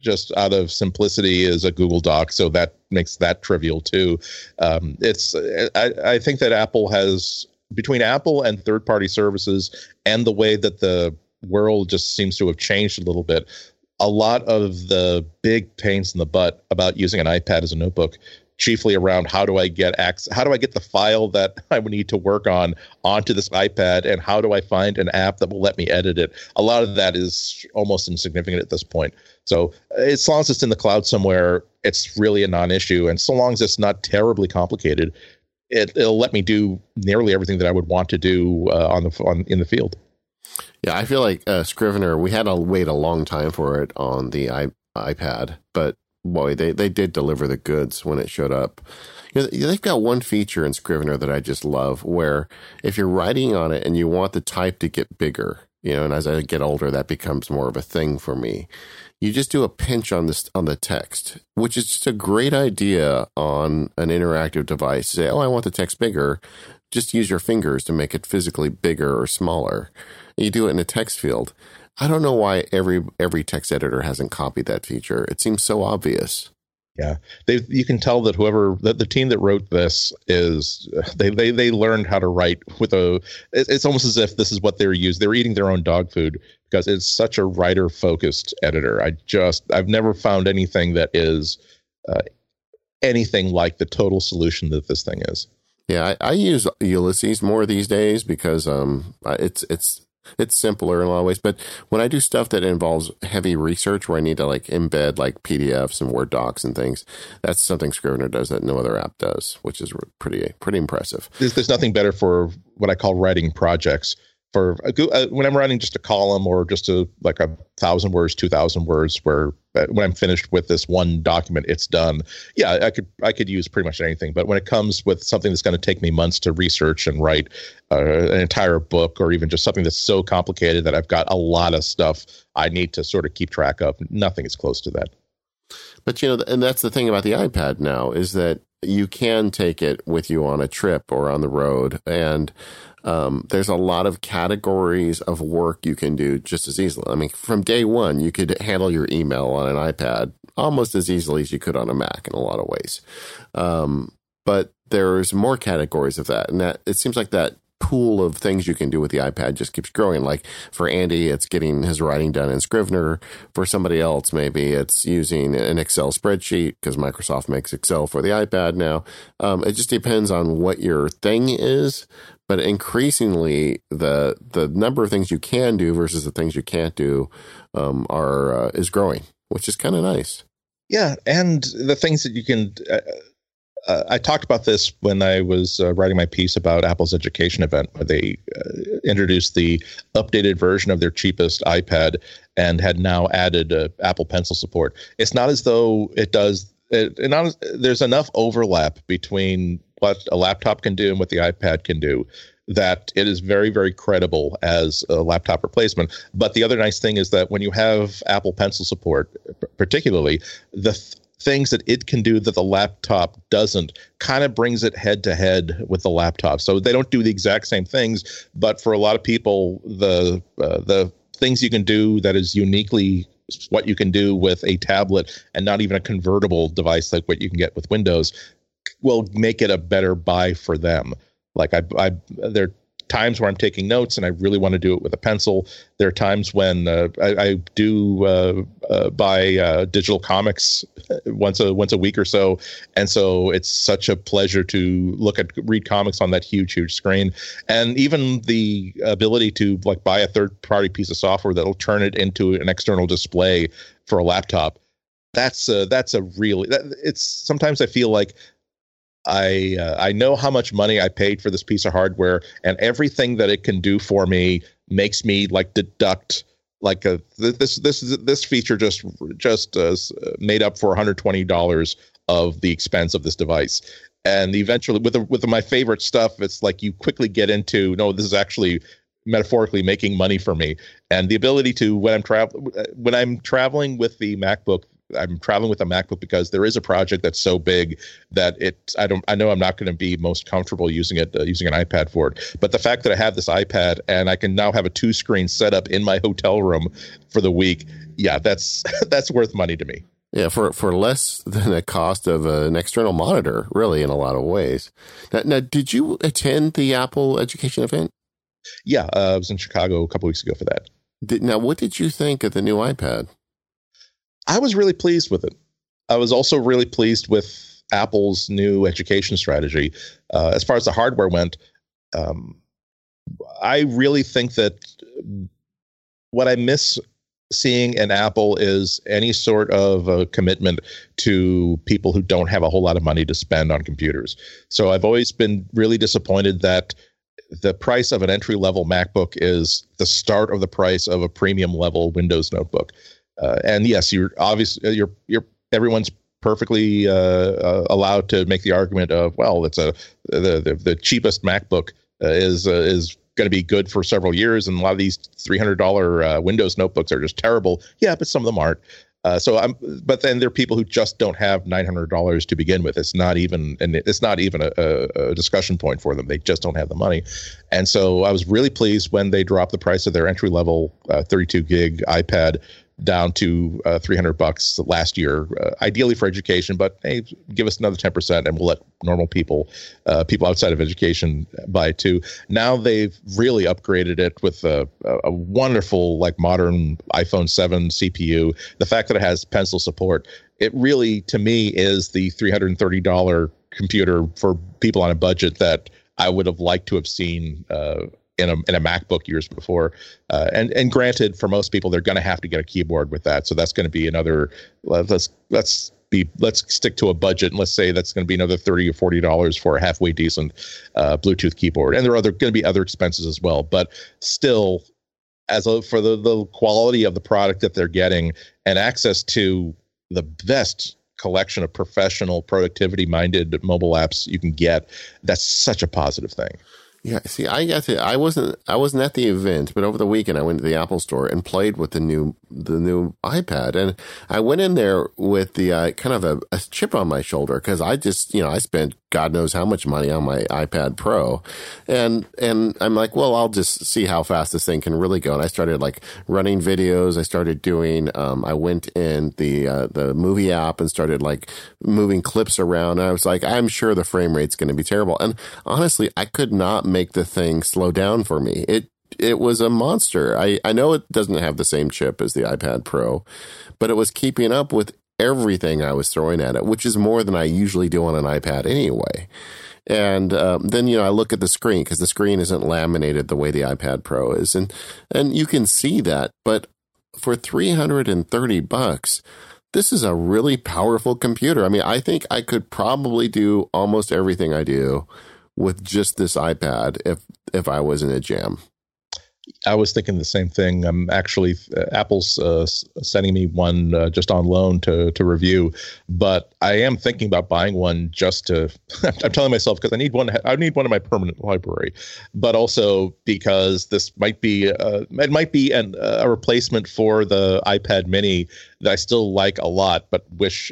just out of simplicity is a Google Doc, so that makes that trivial too. I think that Apple has, between Apple and third-party services and the way that the world just seems to have changed a little bit, a lot of the big pains in the butt about using an iPad as a notebook chiefly around how do I get the file that I would need to work on onto this iPad, and how do I find an app that will let me edit it? A lot of that is almost insignificant at this point. So as long as it's in the cloud somewhere, it's really a non-issue. And so long as it's not terribly complicated, it'll let me do nearly everything that I would want to do in the field. Yeah, I feel like Scrivener, we had to wait a long time for it on the iPad, but boy, they did deliver the goods when it showed up. You know, they've got one feature in Scrivener that I just love, where if you're writing on it and you want the type to get bigger, you know, and as I get older, that becomes more of a thing for me. You just do a pinch on the text, which is just a great idea on an interactive device. Say, oh, I want the text bigger. Just use your fingers to make it physically bigger or smaller. And you do it in a text field. I don't know why every text editor hasn't copied that feature. It seems so obvious. Yeah, you can tell that the team that wrote this is they learned how to write with a. It's almost as if this is what they're used. They're eating their own dog food, because it's such a writer focused editor. I've never found anything that is anything like the total solution that this thing is. Yeah, I use Ulysses more these days because it's simpler in a lot of ways, but when I do stuff that involves heavy research where I need to embed PDFs and Word docs and things, that's something Scrivener does that no other app does, which is pretty impressive. There's nothing better for what I call writing projects. When I'm writing just a column or just a 1,000 words, 2,000 words, where when I'm finished with this one document, it's done. Yeah, I could use pretty much anything. But when it comes with something that's going to take me months to research and write an entire book, or even just something that's so complicated that I've got a lot of stuff I need to sort of keep track of, nothing is close to that. But, you know, and that's the thing about the iPad now, is that you can take it with you on a trip or on the road. And there's a lot of categories of work you can do just as easily. I mean, from day one, you could handle your email on an iPad almost as easily as you could on a Mac in a lot of ways. But there's more categories of that. And that, it seems like that pool of things you can do with the iPad just keeps growing. Like for Andy, it's getting his writing done in Scrivener. For somebody else, maybe it's using an Excel spreadsheet, because Microsoft makes Excel for the iPad now. It just depends on what your thing is. But increasingly, the number of things you can do versus the things you can't do is growing, which is kind of nice. Yeah, and the things that you can... I talked about this when I was writing my piece about Apple's education event, where they introduced the updated version of their cheapest iPad and had now added Apple Pencil support. It's not as though it does. There's enough overlap between what a laptop can do and what the iPad can do that it is very, very credible as a laptop replacement. But the other nice thing is that when you have Apple Pencil support, particularly the things that it can do that the laptop doesn't, kind of brings it head to head with the laptop. So they don't do the exact same things, but for a lot of people, the things you can do that is uniquely what you can do with a tablet, and not even a convertible device like what you can get with Windows, will make it a better buy for them. Like there are times where I'm taking notes and I really want to do it with a pencil. There are times when I do buy digital comics once a week or so, and so it's such a pleasure to read comics on that huge screen. And even the ability to buy a third party piece of software that'll turn it into an external display for a laptop. It's sometimes I feel like I know how much money I paid for this piece of hardware, and everything that it can do for me makes me deduct this feature just made up for $120 of the expense of this device. And eventually, with my favorite stuff, it's you quickly get into, no, this is actually metaphorically making money for me. And the ability to, when I'm traveling with the MacBook. I'm traveling with a MacBook because there is a project that's so big that I know I'm not going to be most comfortable using an iPad for it. But the fact that I have this iPad and I can now have a 2-screen setup in my hotel room for the week, yeah, that's worth money to me. Yeah, for less than the cost of an external monitor, really, in a lot of ways. Now, did you attend the Apple education event? Yeah, I was in Chicago a couple weeks ago for that. Now, what did you think of the new iPad? I was really pleased with it. I was also really pleased with Apple's new education strategy. As far as the hardware went, I really think that what I miss seeing in Apple is any sort of a commitment to people who don't have a whole lot of money to spend on computers. So I've always been really disappointed that the price of an entry-level MacBook is the start of the price of a premium-level Windows notebook. And yes, you're obviously everyone's perfectly allowed to make the argument of, well, it's the cheapest MacBook is going to be good for several years, and a lot of these $300 Windows notebooks are just terrible. Yeah, but some of them aren't. But then there are people who just don't have $900 to begin with. It's not even a discussion point for them. They just don't have the money. And so I was really pleased when they dropped the price of their entry level 32 gig iPad down to $300 last year, ideally for education. But hey, give us another 10%, and we'll let normal people, people outside of education, buy too. Now they've really upgraded it with a wonderful, like, modern iPhone 7 CPU. The fact that it has pencil support, it really, to me, is the $330 computer for people on a budget that I would have liked to have seen in a MacBook years before. And granted, for most people, they're going to have to get a keyboard with that. So that's going to be another, let's stick to a budget, and let's say that's going to be another $30 or $40 for a halfway decent Bluetooth keyboard. And there are going to be other expenses as well. But still, for the quality of the product that they're getting and access to the best collection of professional, productivity-minded mobile apps you can get, that's such a positive thing. Yeah, see, I wasn't at the event, but over the weekend I went to the Apple Store and played with the new iPad, and I went in there with the kind of a chip on my shoulder, because I just, I spent God knows how much money on my iPad Pro, and I'm like, well, I'll just see how fast this thing can really go. And I started running videos. I started doing, I went in the movie app and started moving clips around. And I was like, I'm sure the frame rate's going to be terrible. And honestly, I could not make the thing slow down for me. It was a monster. I know it doesn't have the same chip as the iPad Pro, but it was keeping up with everything I was throwing at it, which is more than I usually do on an iPad anyway. And then, I look at the screen, because the screen isn't laminated the way the iPad Pro is. And you can see that. But for $330, this is a really powerful computer. I mean, I think I could probably do almost everything I do with just this iPad if I was in a jam. I was thinking the same thing. I'm actually, Apple's sending me one just on loan to review, but I am thinking about buying one just to. I'm telling myself, because I need one. I need one in my permanent library, but also because this might be a replacement for the iPad Mini that I still like a lot, but wish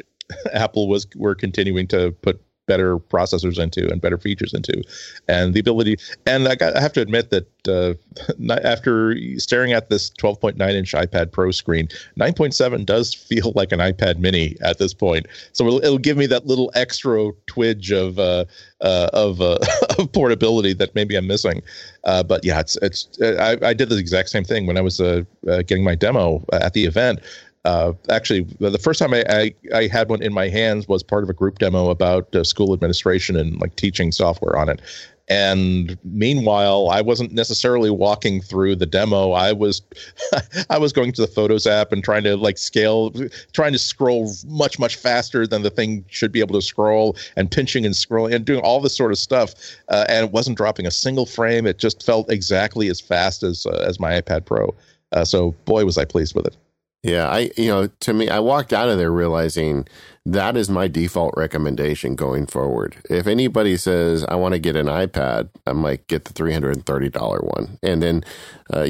Apple were continuing to put better processors into and better features into, and the ability. And I have to admit that after staring at this 12.9-inch iPad Pro screen, 9.7 does feel like an iPad Mini at this point. So it'll give me that little extra twinge of portability that maybe I'm missing. But yeah, I did the exact same thing when I was getting my demo at the event. Actually, the first time I had one in my hands was part of a group demo about school administration and teaching software on it. And meanwhile, I wasn't necessarily walking through the demo. I was going to the Photos app and trying to scroll much, much faster than the thing should be able to scroll, and pinching and scrolling and doing all this sort of stuff. And it wasn't dropping a single frame. It just felt exactly as fast as my iPad Pro. So boy, was I pleased with it. Yeah, I walked out of there realizing that is my default recommendation going forward. If anybody says, I want to get an iPad, I'm like, get the $330 one. And then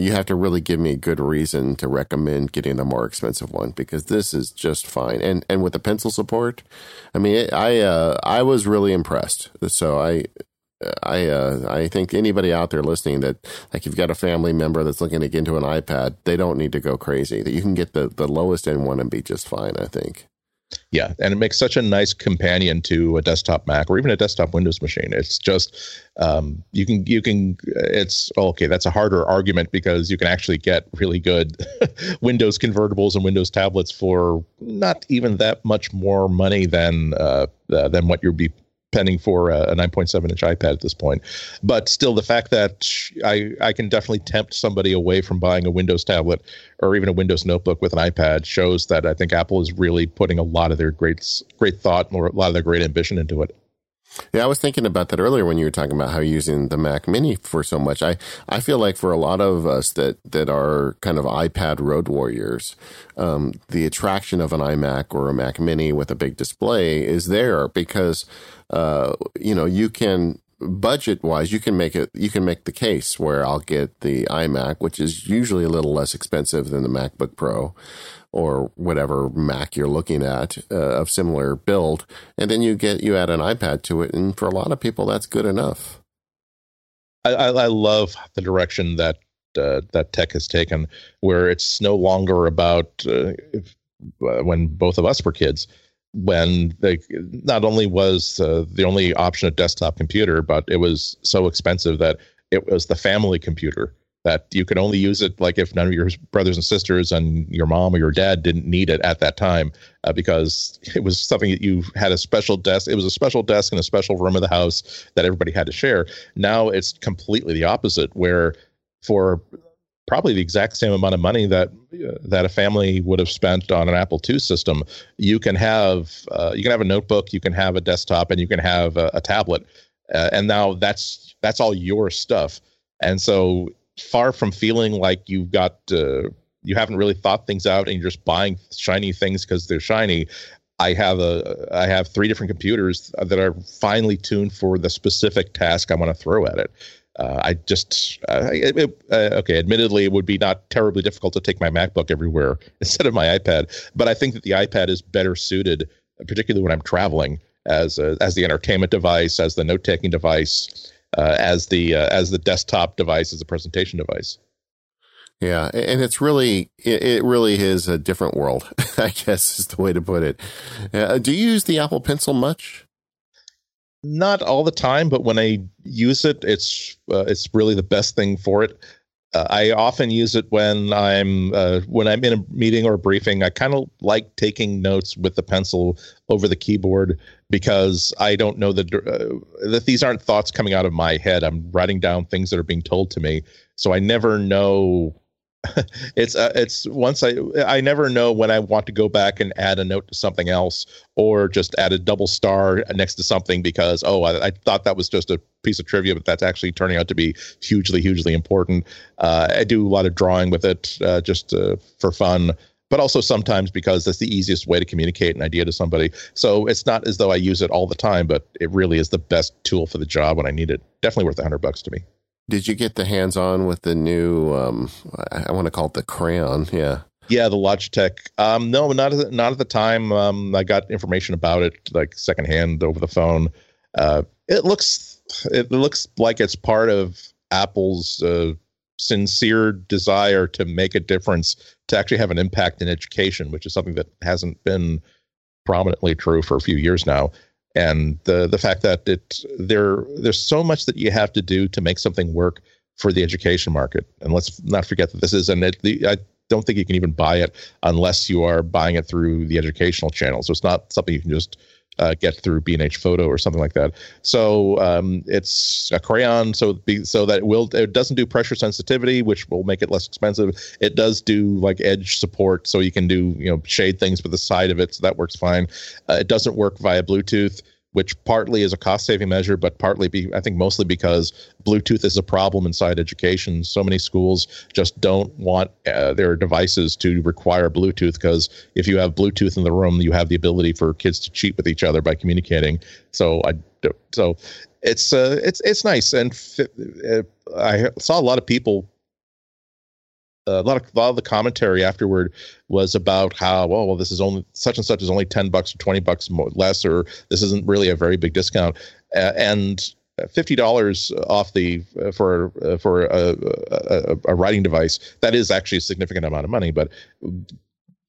you have to really give me a good reason to recommend getting a more expensive one, because this is just fine. And with the pencil support, I mean, I was really impressed. So I think anybody out there listening that, you've got a family member that's looking to get into an iPad, they don't need to go crazy. That you can get the lowest end one and be just fine, I think. Yeah, and it makes such a nice companion to a desktop Mac or even a desktop Windows machine. It's just you can. It's okay. That's a harder argument because you can actually get really good Windows convertibles and Windows tablets for not even that much more money than what you'd be pending for a 9.7 inch iPad at this point. But still, the fact that I can definitely tempt somebody away from buying a Windows tablet or even a Windows notebook with an iPad shows that I think Apple is really putting a lot of their great thought or a lot of their great ambition into it. Yeah, I was thinking about that earlier when you were talking about how using the Mac Mini for so much. I feel like for a lot of us that are kind of iPad road warriors, the attraction of an iMac or a Mac Mini with a big display is there because, you can budget wise, you can make the case where I'll get the iMac, which is usually a little less expensive than the MacBook Pro or whatever Mac you're looking at of similar build. And then you add an iPad to it. And for a lot of people, that's good enough. I love the direction that that tech has taken, where it's no longer about when both of us were kids, when not only was the only option a desktop computer, but it was so expensive that it was the family computer. That you could only use it like if none of your brothers and sisters and your mom or your dad didn't need it at that time because it was something that you had a special desk. It was a special desk in a special room of the house that everybody had to share. Now it's completely the opposite, where for probably the exact same amount of money that a family would have spent on an Apple II system, you can have a notebook, you can have a desktop, and you can have a tablet. And now that's all your stuff. And so far from feeling like you've got you haven't really thought things out and you're just buying shiny things because they're shiny, I have three different computers that are finely tuned for the specific task I want to throw at it. Admittedly, it would be not terribly difficult to take my MacBook everywhere instead of my iPad, but I think that the iPad is better suited, particularly when I'm traveling, as the entertainment device, as the note-taking device, as the desktop device, as a presentation device. Yeah, and it's really it really is a different world, I guess is the way to put it. Do you use the Apple Pencil much? Not all the time, but when I use it, it's really the best thing for it. I often use it when I'm in a meeting or a briefing. I kind of like taking notes with the pencil over the keyboard because I don't know that these aren't thoughts coming out of my head. I'm writing down things that are being told to me, so I never know. I never know when I want to go back and add a note to something else or just add a double star next to something because, I thought that was just a piece of trivia, but that's actually turning out to be hugely, hugely important. I do a lot of drawing with it just for fun, but also sometimes because that's the easiest way to communicate an idea to somebody. So it's not as though I use it all the time, but it really is the best tool for the job when I need it. Definitely worth $100 to me. Did you get the hands-on with the new, I want to call it the crayon, yeah? Yeah, the Logitech. No, not at the time. I got information about it, like, secondhand over the phone. It looks like it's part of Apple's sincere desire to make a difference, to actually have an impact in education, which is something that hasn't been prominently true for a few years now. And the fact that there's so much that you have to do to make something work for the education market. And let's not forget that this is I don't think you can even buy it unless you are buying it through the educational channel. So it's not something you can just get through B&H Photo or something like that. So it's a crayon, it doesn't do pressure sensitivity, which will make it less expensive. It does do like edge support, so you can do shade things with the side of it, so that works fine. It doesn't work via Bluetooth, which partly is a cost-saving measure, but partly I think mostly because Bluetooth is a problem inside education. So many schools just don't want their devices to require Bluetooth, because if you have Bluetooth in the room, you have the ability for kids to cheat with each other by communicating. So it's nice, and I saw a lot of people. A lot of the commentary afterward was about how, this is only such and such is only $10 or $20 more, less, or this isn't really a very big discount, and $50 off for a writing device, that is actually a significant amount of money. But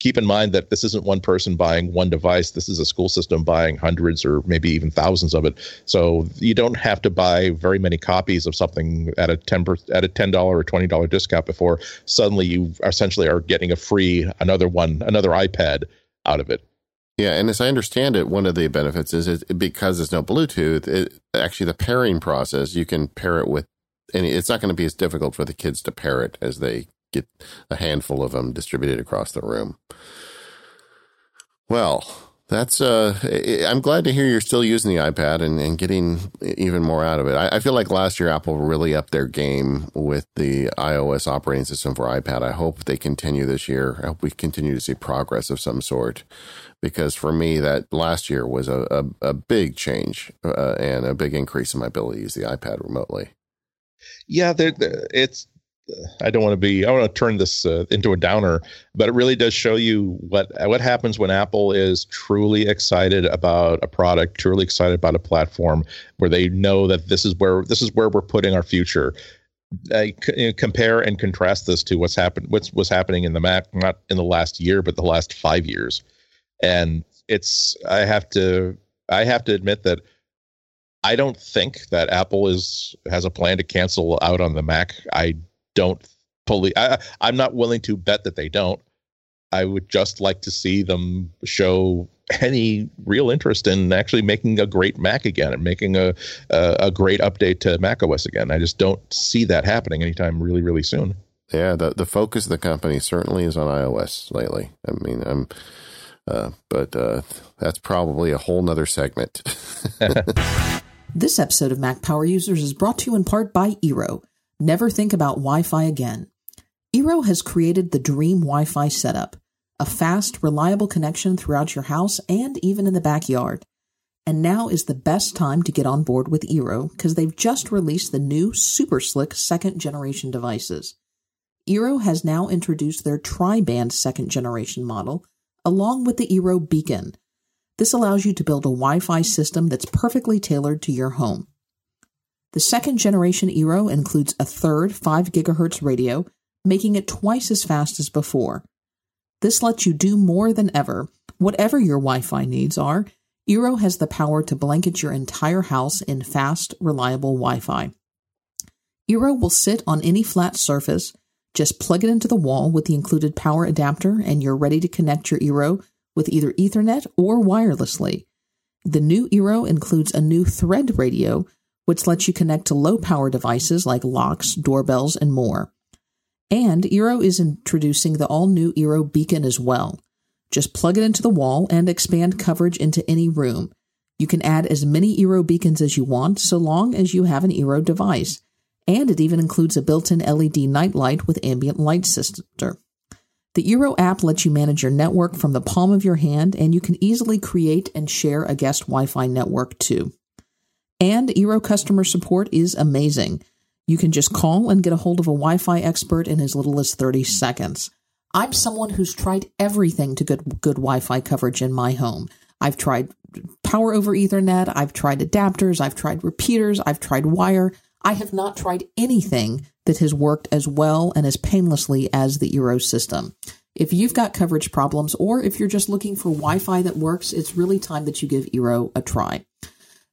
keep in mind that this isn't one person buying one device. This is a school system buying hundreds or maybe even thousands of it. So you don't have to buy very many copies of something at a $10 or $20 discount before suddenly you essentially are getting a free another iPad out of it. Yeah, and as I understand it, one of the benefits is because there's no Bluetooth, actually the pairing process, you can pair it with, and it's not going to be as difficult for the kids to pair it as they get a handful of them distributed across the room. Well, that's I'm glad to hear you're still using the iPad and getting even more out of it. I feel like last year Apple really upped their game with the iOS operating system for iPad. I hope they continue this year. I hope we continue to see progress of some sort. Because for me, that last year was a big change and a big increase in my ability to use the iPad remotely. Yeah, it's. I want to turn this into a downer, but it really does show you what happens when Apple is truly excited about a product, truly excited about a platform, where they know that this is where we're putting our future. Compare and contrast this to what's happening in the Mac, not in the last year, but the last 5 years. And I have to admit that I don't think that Apple has a plan to cancel out on the Mac. I don't believe, I'm not willing to bet that they don't. I would just like to see them show any real interest in actually making a great Mac again and making a great update to macOS again. I just don't see that happening anytime really, really soon. Yeah, the focus of the company certainly is on iOS lately. I mean, but that's probably a whole nother segment. This episode of Mac Power Users is brought to you in part by Eero. Never think about Wi-Fi again. Eero has created the dream Wi-Fi setup, a fast, reliable connection throughout your house and even in the backyard. And now is the best time to get on board with Eero because they've just released the new super slick second-generation devices. Eero has now introduced their tri-band second-generation model, along with the Eero Beacon. This allows you to build a Wi-Fi system that's perfectly tailored to your home. The second-generation Eero includes a third 5 GHz radio, making it twice as fast as before. This lets you do more than ever. Whatever your Wi-Fi needs are, Eero has the power to blanket your entire house in fast, reliable Wi-Fi. Eero will sit on any flat surface. Just plug it into the wall with the included power adapter and you're ready to connect your Eero with either Ethernet or wirelessly. The new Eero includes a new Thread radio, which lets you connect to low-power devices like locks, doorbells, and more. And Eero is introducing the all-new Eero Beacon as well. Just plug it into the wall and expand coverage into any room. You can add as many Eero Beacons as you want, so long as you have an Eero device. And it even includes a built-in LED nightlight with ambient light sensor. The Eero app lets you manage your network from the palm of your hand, and you can easily create and share a guest Wi-Fi network too. And Eero customer support is amazing. You can just call and get a hold of a Wi-Fi expert in as little as 30 seconds. I'm someone who's tried everything to get good Wi-Fi coverage in my home. I've tried power over Ethernet, I've tried adapters, I've tried repeaters, I've tried wire. I have not tried anything that has worked as well and as painlessly as the Eero system. If you've got coverage problems or if you're just looking for Wi-Fi that works, it's really time that you give Eero a try.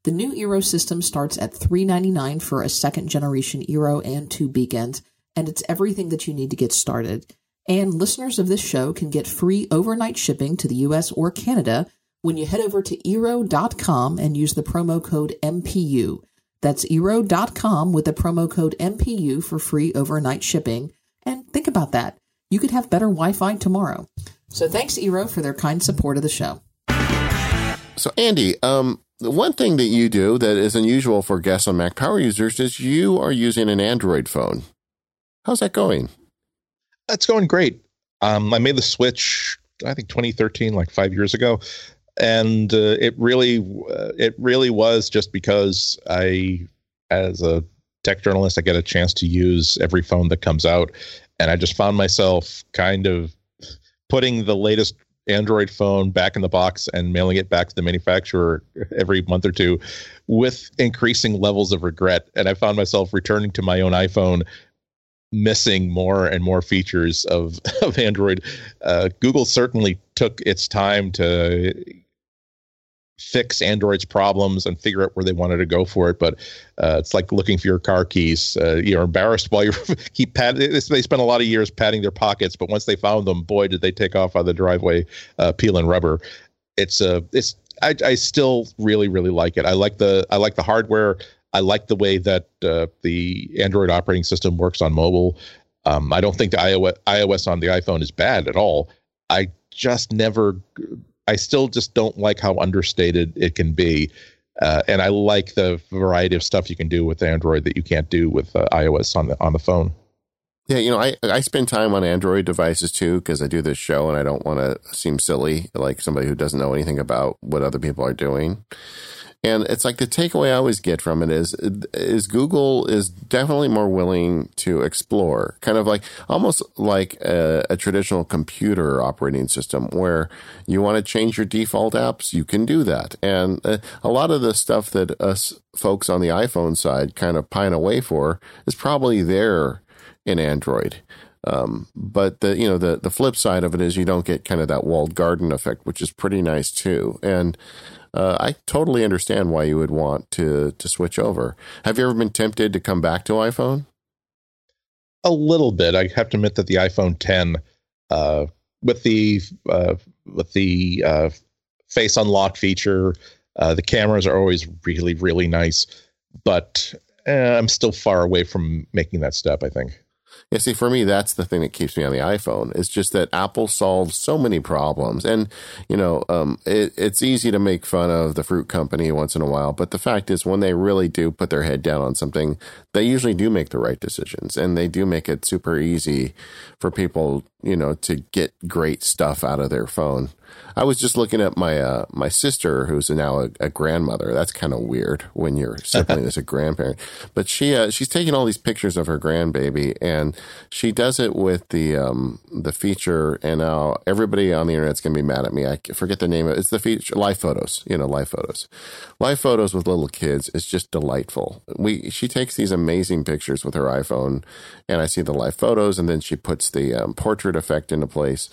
The new Eero system starts at $3.99 for a second-generation Eero and 2 beacons, and it's everything that you need to get started. And listeners of this show can get free overnight shipping to the U.S. or Canada when you head over to Eero.com and use the promo code MPU. That's Eero.com with the promo code MPU for free overnight shipping. And think about that. You could have better Wi-Fi tomorrow. So thanks, Eero, for their kind support of the show. So, Andy, the one thing that you do that is unusual for guests on Mac Power Users is you are using an Android phone. How's that going? That's going great. I made the switch, I think, 2013, like 5 years ago. And it really was just because I, as a tech journalist, I get a chance to use every phone that comes out. And I just found myself kind of putting the latest Android phone back in the box and mailing it back to the manufacturer every month or two with increasing levels of regret. And I found myself returning to my own iPhone missing more and more features of Android. Google certainly took its time to fix Android's problems and figure out where they wanted to go for it. But it's like looking for your car keys. You're embarrassed while you keep patting. They spent a lot of years patting their pockets, but once they found them, boy, did they take off out of the driveway peeling rubber. I still really like it. I like the hardware. I like the way that the Android operating system works on mobile. I don't think the iOS on the iPhone is bad at all. I still just don't like how understated it can be. And I like the variety of stuff you can do with Android that you can't do with iOS on the phone. Yeah, you know, I spend time on Android devices, too, because I do this show and I don't want to seem silly, like somebody who doesn't know anything about what other people are doing. And it's like the takeaway I always get from it is Google is definitely more willing to explore, kind of like almost like a traditional computer operating system where you want to change your default apps. You can do that. And a lot of the stuff that us folks on the iPhone side kind of pine away for is probably there in Android. But the flip side of it is you don't get kind of that walled garden effect, which is pretty nice, too. And I totally understand why you would want to switch over. Have you ever been tempted to come back to iPhone? A little bit. I have to admit that the iPhone 10 with the face unlock feature, the cameras are always really nice, but I'm still far away from making that step, I think. Yeah, see, for me, that's the thing that keeps me on the iPhone. It's just that Apple solves so many problems. And, it's easy to make fun of the fruit company once in a while. But the fact is, when they really do put their head down on something, they usually do make the right decisions. And they do make it super easy for people, to get great stuff out of their phone. I was just looking at my my sister, who's now a grandmother. That's kind of weird when you're sibling as a grandparent. But she's taking all these pictures of her grandbaby, and she does it with the feature. And now everybody on the internet's gonna be mad at me. I forget the name of it. It's the feature, Live Photos. Live Photos with little kids is just delightful. She takes these amazing pictures with her iPhone, and I see the Live Photos, and then she puts the portrait effect into place.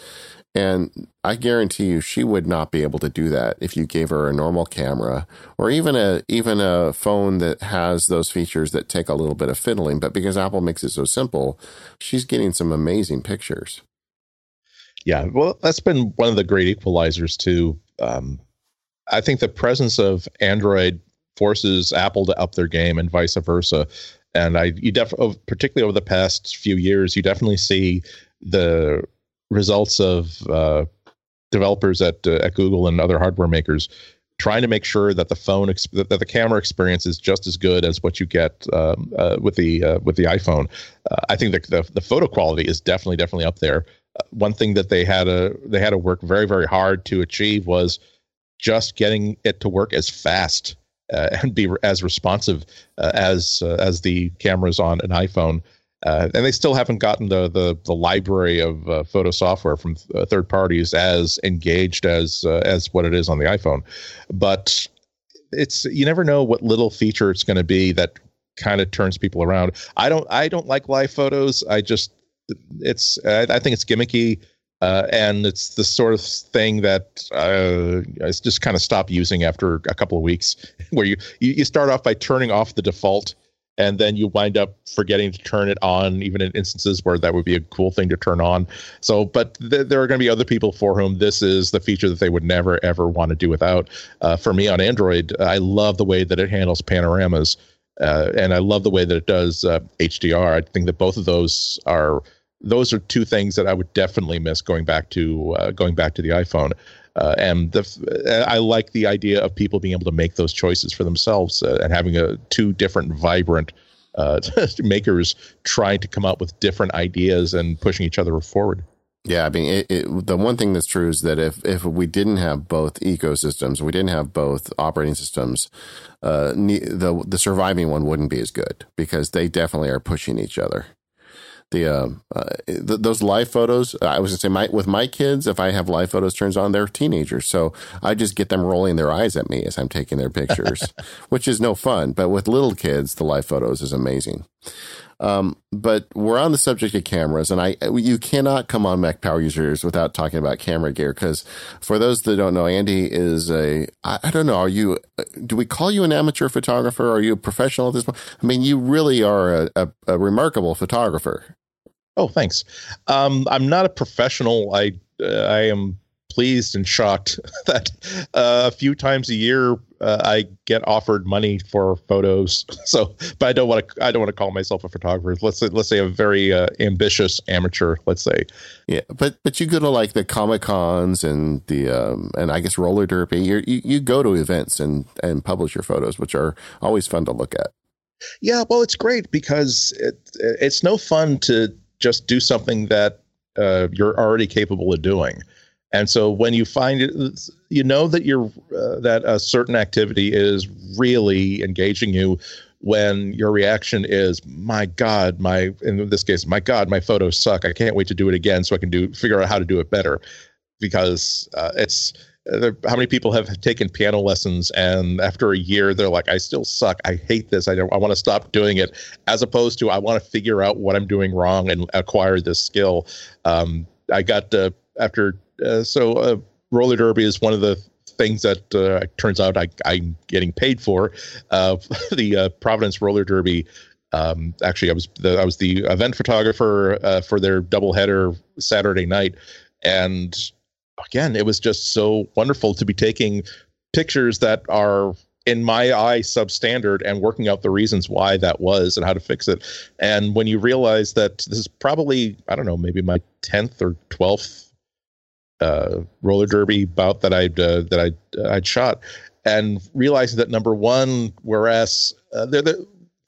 And I guarantee you, she would not be able to do that if you gave her a normal camera or even a phone that has those features that take a little bit of fiddling. But because Apple makes it so simple, she's getting some amazing pictures. Yeah, well, that's been one of the great equalizers, too. I think the presence of Android forces Apple to up their game and vice versa. And particularly over the past few years, you definitely see the results of developers at Google and other hardware makers trying to make sure that that the camera experience is just as good as what you get with the iPhone. I think the photo quality is definitely up there. One thing that they had to work very hard to achieve was just getting it to work as fast and be as responsive as the cameras on an iPhone. And they still haven't gotten the library of photo software from third parties as engaged as what it is on the iPhone. But you never know what little feature it's going to be that kind of turns people around. I don't like Live Photos. I think it's gimmicky, and it's the sort of thing that I just kind of stop using after a couple of weeks, where you start off by turning off the default. And then you wind up forgetting to turn it on, even in instances where that would be a cool thing to turn on. So, but there are going to be other people for whom this is the feature that they would never, ever want to do without. For me on Android, I love the way that it handles panoramas. And I love the way that it does HDR. I think that both of those are two things that I would definitely miss going back to the iPhone. I like the idea of people being able to make those choices for themselves and having two different vibrant makers trying to come up with different ideas and pushing each other forward. Yeah, I mean, the one thing that's true is that if we didn't have both ecosystems, we didn't have both operating systems, the surviving one wouldn't be as good, because they definitely are pushing each other. Those Live Photos, I was going to say, with my kids, if I have Live Photos turns on, they're teenagers. So I just get them rolling their eyes at me as I'm taking their pictures, which is no fun. But with little kids, the Live Photos is amazing. But we're on the subject of cameras, and you cannot come on Mac Power Users without talking about camera gear. Because for those that don't know, Andy is do we call you an amateur photographer? Are you a professional at this point? I mean, you really are a remarkable photographer. Oh, thanks. I'm not a professional. I am pleased and shocked that a few times a year I get offered money for photos. So, but I don't want to call myself a photographer. Let's say a very ambitious amateur. Let's say, yeah. But you go to like the Comic-Cons and the and I guess roller derby. You go to events and publish your photos, which are always fun to look at. Yeah, well, it's great because it's no fun to just do something that you're already capable of doing. And so when you find it, you know that that a certain activity is really engaging you when your reaction is, in this case, my photos suck. I can't wait to do it again so I can figure out how to do it better. Because how many people have taken piano lessons and after a year they're like, I still suck. I hate this. I want to stop doing it. As opposed to, I want to figure out what I'm doing wrong and acquire this skill. Roller derby is one of the things that turns out I'm getting paid for. The Providence roller derby. Actually, I was the event photographer for their doubleheader Saturday night, and again, it was just so wonderful to be taking pictures that are, in my eye, substandard and working out the reasons why that was and how to fix it. And when you realize that this is probably, I don't know, maybe my 10th or 12th. Roller derby bout that I'd shot, and realizing that number one, whereas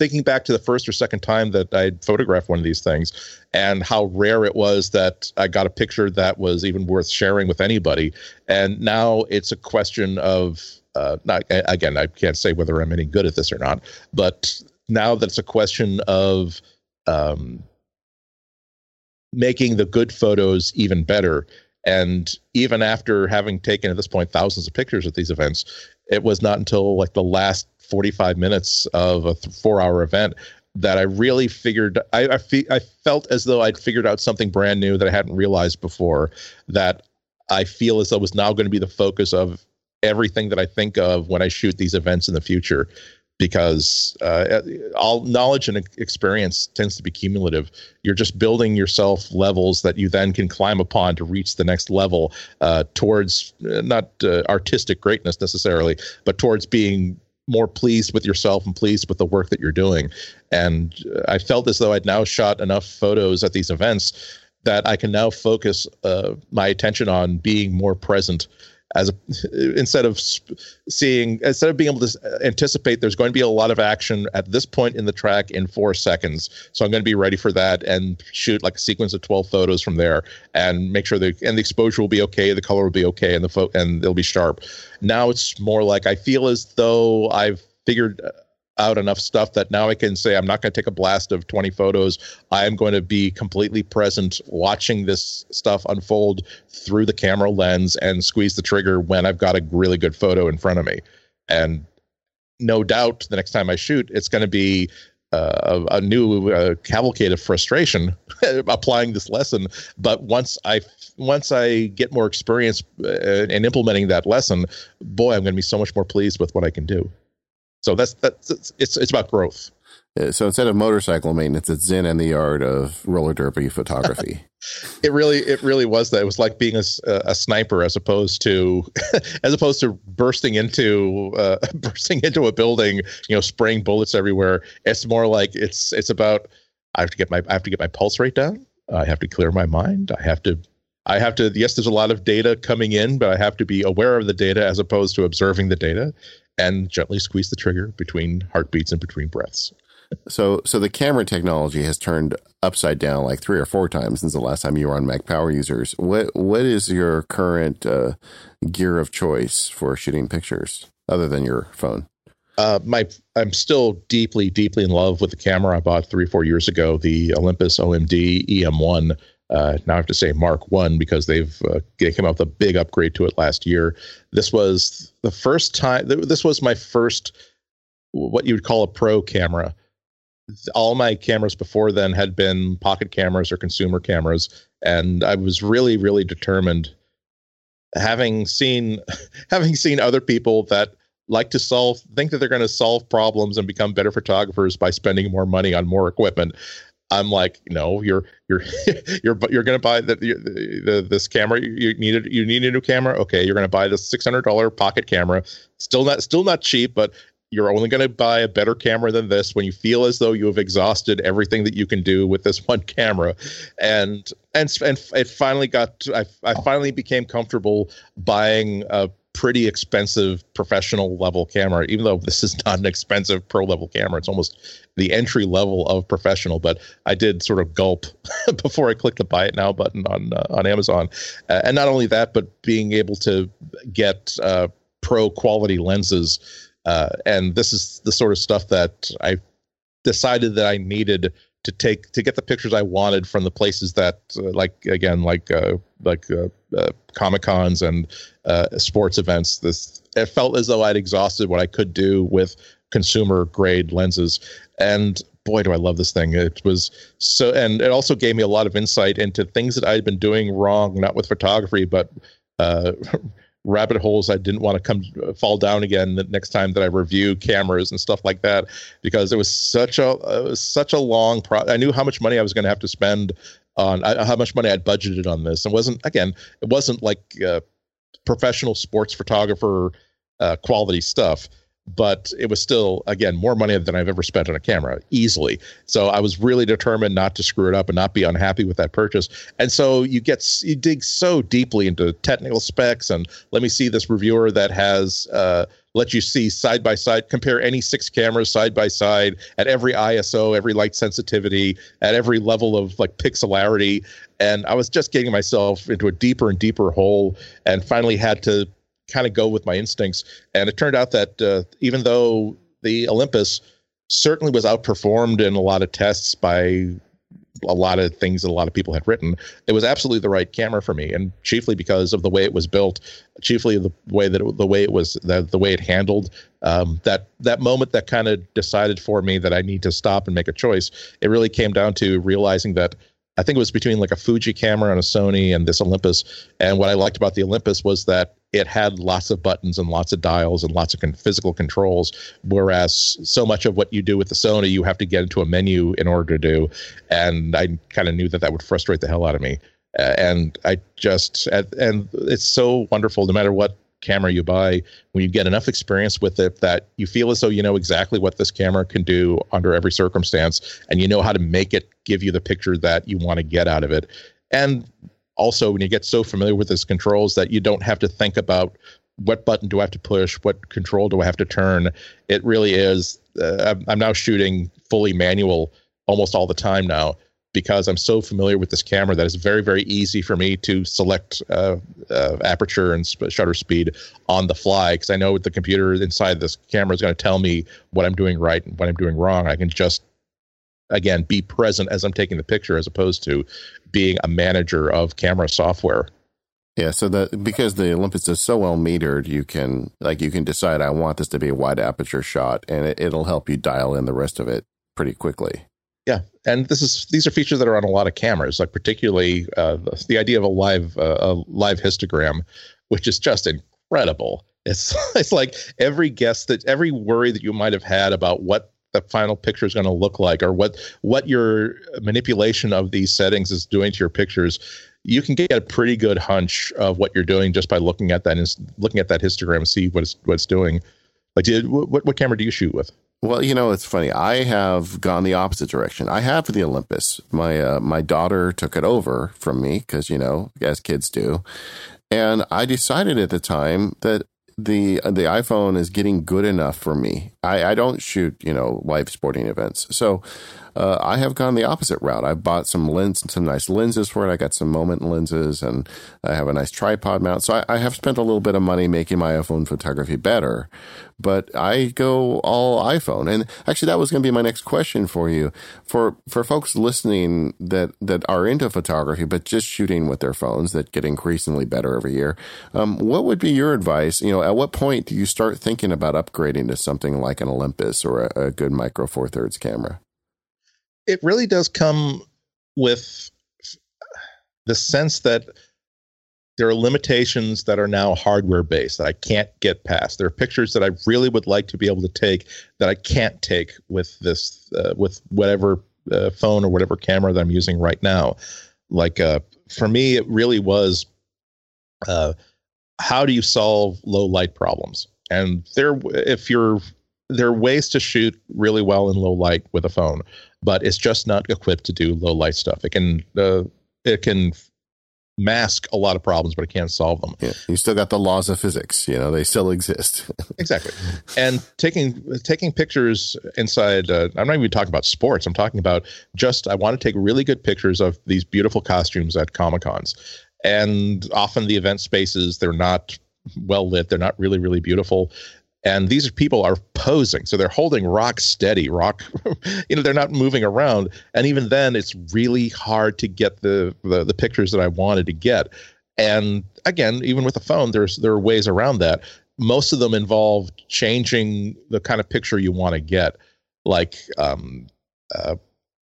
thinking back to the first or second time that I'd photographed one of these things, and how rare it was that I got a picture that was even worth sharing with anybody, and now it's a question of I can't say whether I'm any good at this or not, but now that's a question of making the good photos even better. And even after having taken, at this point, thousands of pictures at these events, it was not until like the last 45 minutes of a 4-hour event that I really figured, I felt as though I'd figured out something brand new that I hadn't realized before, that I feel as though was now going to be the focus of everything that I think of when I shoot these events in the future. Because all knowledge and experience tends to be cumulative. You're just building yourself levels that you then can climb upon to reach the next level towards not artistic greatness necessarily, but towards being more pleased with yourself and pleased with the work that you're doing. And I felt as though I'd now shot enough photos at these events that I can now focus my attention on being more present. Instead of being able to anticipate there's going to be a lot of action at this point in the track in 4 seconds, so I'm going to be ready for that and shoot like a sequence of 12 photos from there and make sure the exposure will be okay, the color will be okay, and they'll be sharp. Now it's more like I feel as though I've figured out enough stuff that now I can say I'm not going to take a blast of 20 photos. I am going to be completely present watching this stuff unfold through the camera lens and squeeze the trigger when I've got a really good photo in front of me. And no doubt the next time I shoot, it's going to be a new cavalcade of frustration applying this lesson. But once I get more experience in implementing that lesson, boy, I'm going to be so much more pleased with what I can do. So it's about growth. So instead of motorcycle maintenance, it's Zen in the art of roller derby photography. It really was that. It was like being a sniper as opposed to bursting into a building, spraying bullets everywhere. It's more like it's about I have to get my pulse rate down. I have to clear my mind. I have to. Yes, there's a lot of data coming in, but I have to be aware of the data as opposed to observing the data. And gently squeeze the trigger between heartbeats and between breaths. So the camera technology has turned upside down like 3 or 4 times since the last time you were on Mac Power Users. What is your current gear of choice for shooting pictures other than your phone? I'm still deeply, deeply in love with the camera I bought 3 or 4 years ago, the Olympus OMD EM1. Now I have to say Mark 1 because they came out with a big upgrade to it last year. This was the first time. This was my first, what you would call a pro camera. all my cameras before then had been pocket cameras or consumer cameras. And I was really, really determined, having seen other people that like to think that they're going to solve problems and become better photographers by spending more money on more equipment. I'm like, no, you're going to buy this camera. You need a new camera. Okay. You're going to buy this $600 pocket camera. Still not cheap, but you're only going to buy a better camera than this when you feel as though you have exhausted everything that you can do with this one camera. And it finally I finally became comfortable buying a pretty expensive professional level camera, even though this is not an expensive pro level camera. It's almost the entry level of professional, but I did sort of gulp before I clicked the buy it now button on Amazon. And not only that, but being able to get pro quality lenses. And this is the sort of stuff that I decided that I needed to get the pictures I wanted from the places that like Comic-Cons and sports events. It felt as though I'd exhausted what I could do with consumer grade lenses, and boy, do I love this thing. It was so, and it also gave me a lot of insight into things that I'd been doing wrong, not with photography, but rabbit holes I didn't want to fall down again the next time that I review cameras and stuff like that, because it was such a long I knew how much money I was going to have to spend on how much money I'd budgeted on this. It wasn't like professional sports photographer quality stuff, but it was still, again, more money than I've ever spent on a camera, easily. So I was really determined not to screw it up and not be unhappy with that purchase. And so you dig so deeply into technical specs, and let me see this reviewer that has let you see side by side, compare any six cameras side by side at every ISO, every light sensitivity, at every level of like pixelarity. And I was just getting myself into a deeper and deeper hole, and finally had to kind of go with my instincts. And it turned out that even though the Olympus certainly was outperformed in a lot of tests by a lot of things that a lot of people had written, it was absolutely the right camera for me, and chiefly because of the way it was built, chiefly the way it handled. That moment that kind of decided for me that I need to stop and make a choice. It really came down to realizing that I think it was between like a Fuji camera and a Sony and this Olympus. And what I liked about the Olympus was that it had lots of buttons and lots of dials and lots of physical controls, whereas so much of what you do with the Sony, you have to get into a menu in order to do. And I kind of knew that would frustrate the hell out of me. And it's so wonderful, no matter what camera you buy, when you get enough experience with it that you feel as though you know exactly what this camera can do under every circumstance, and you know how to make it give you the picture that you want to get out of it. And also, when you get so familiar with these controls that you don't have to think about what button do I have to push, what control do I have to turn. It really is. I'm now shooting fully manual almost all the time now, because I'm so familiar with this camera that it's very, very easy for me to select aperture and shutter speed on the fly, because I know the computer inside this camera is going to tell me what I'm doing right and what I'm doing wrong. I can just, again, be present as I'm taking the picture, as opposed to being a manager of camera software. Yeah, so because the Olympus is so well metered, you can decide, I want this to be a wide aperture shot, and it'll help you dial in the rest of it pretty quickly. Yeah, and these are features that are on a lot of cameras, like particularly the idea of a live histogram, which is just incredible. It's like every worry that you might have had about what the final picture is going to look like, or what your manipulation of these settings is doing to your pictures, you can get a pretty good hunch of what you're doing just by looking at that histogram and see what it's doing. Like, what camera do you shoot with? Well, you know, it's funny. I have gone the opposite direction. I have the Olympus. My daughter took it over from me because, you know, as kids do. And I decided at the time that the iPhone is getting good enough for me. I don't shoot, you know, live sporting events. So I have gone the opposite route. I bought some nice lenses for it. I got some moment lenses, and I have a nice tripod mount. So I have spent a little bit of money making my iPhone photography better, but I go all iPhone. And actually, that was going to be my next question for you. For folks listening that are into photography, but just shooting with their phones that get increasingly better every year, what would be your advice? You know, at what point do you start thinking about upgrading to something like an Olympus or a good Micro Four Thirds camera? it really does come with the sense that there are limitations that are now hardware-based that I can't get past. There are pictures that I really would like to be able to take that I can't take with this, with whatever phone or whatever camera that I'm using right now. Like, for me, it really was, how do you solve low light problems? And there are ways to shoot really well in low light with a phone, but it's just not equipped to do low light stuff. It can mask a lot of problems, but it can't solve them. Yeah, you still got the laws of physics, they still exist. Exactly. And taking pictures inside, I'm not even talking about sports. I'm talking about I want to take really good pictures of these beautiful costumes at Comic-Cons. And often the event spaces, they're not well lit. They're not really, really beautiful. And these people are posing. So they're holding rock steady, they're not moving around. And even then, it's really hard to get the pictures that I wanted to get. And again, even with a phone, there are ways around that. Most of them involve changing the kind of picture you want to get. Like,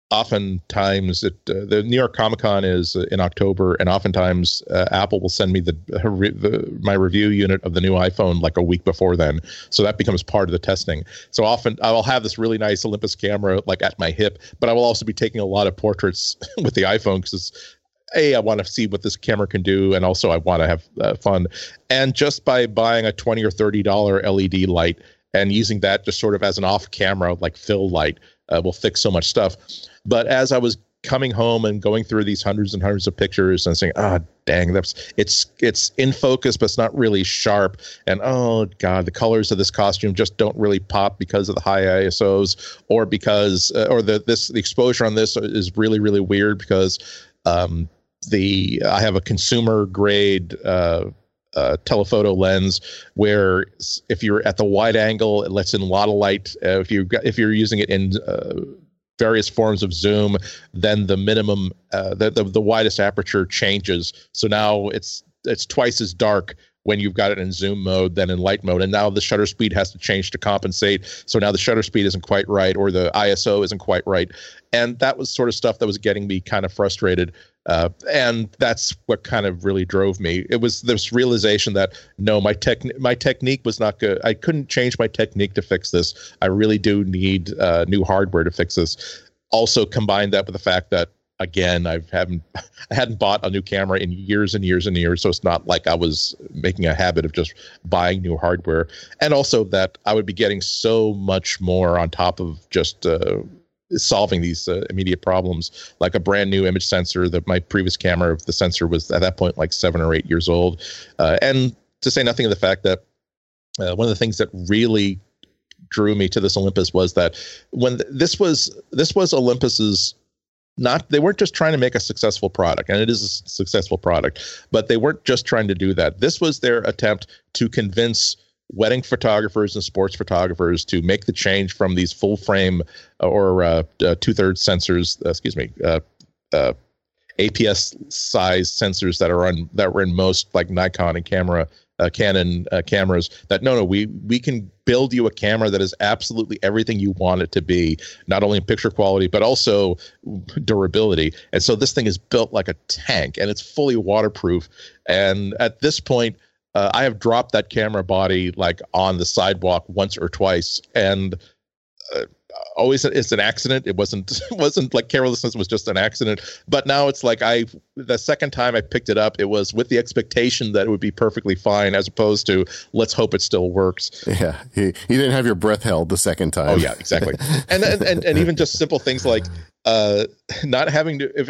oftentimes the New York Comic-Con is in October, and oftentimes Apple will send me my review unit of the new iPhone like a week before then. So that becomes part of the testing. So often I'll have this really nice Olympus camera like at my hip, but I will also be taking a lot of portraits with the iPhone because I want to see what this camera can do, and also I want to have fun. And just by buying a $20 or $30 LED light and using that just sort of as an off-camera like fill light, will fix so much stuff. But as I was coming home and going through these hundreds and hundreds of pictures and saying, dang, it's in focus, but it's not really sharp. And, oh, God, the colors of this costume just don't really pop because of the high ISOs or because the exposure on this is really, really weird because I have a consumer grade telephoto lens where if you're at the wide angle, it lets in a lot of light. If you're using it in various forms of zoom, then the minimum, the widest aperture changes. So now it's twice as dark when you've got it in zoom mode than in light mode. And now the shutter speed has to change to compensate. So now the shutter speed isn't quite right, or the ISO isn't quite right. And that was sort of stuff that was getting me kind of frustrated. And that's what kind of really drove me. It was this realization that, no, my technique was not good. I couldn't change my technique to fix this. I really do need new hardware to fix this. Also combine that with the fact that, again, I hadn't bought a new camera in years and years and years. So it's not like I was making a habit of just buying new hardware. And also that I would be getting so much more on top of just solving these immediate problems, like a brand new image sensor. That my previous camera, the sensor was at that point like 7 or 8 years old. And to say nothing of the fact that one of the things that really drew me to this Olympus was that when this was Olympus's, they weren't just trying to make a successful product, and it is a successful product, but they weren't just trying to do that. This was their attempt to convince wedding photographers and sports photographers to make the change from these full frame or two-thirds sensors, APS size sensors that were in most like Nikon and Canon cameras, that we can build you a camera that is absolutely everything you want it to be, not only in picture quality but also durability. And so this thing is built like a tank, and it's fully waterproof. And at this point, I have dropped that camera body like on the sidewalk once or twice, and always it's an accident. It wasn't like carelessness, it was just an accident. But now it's like the second time I picked it up, it was with the expectation that it would be perfectly fine, as opposed to let's hope it still works. Yeah, you didn't have your breath held the second time. Oh yeah, exactly. and even just simple things like not having to. If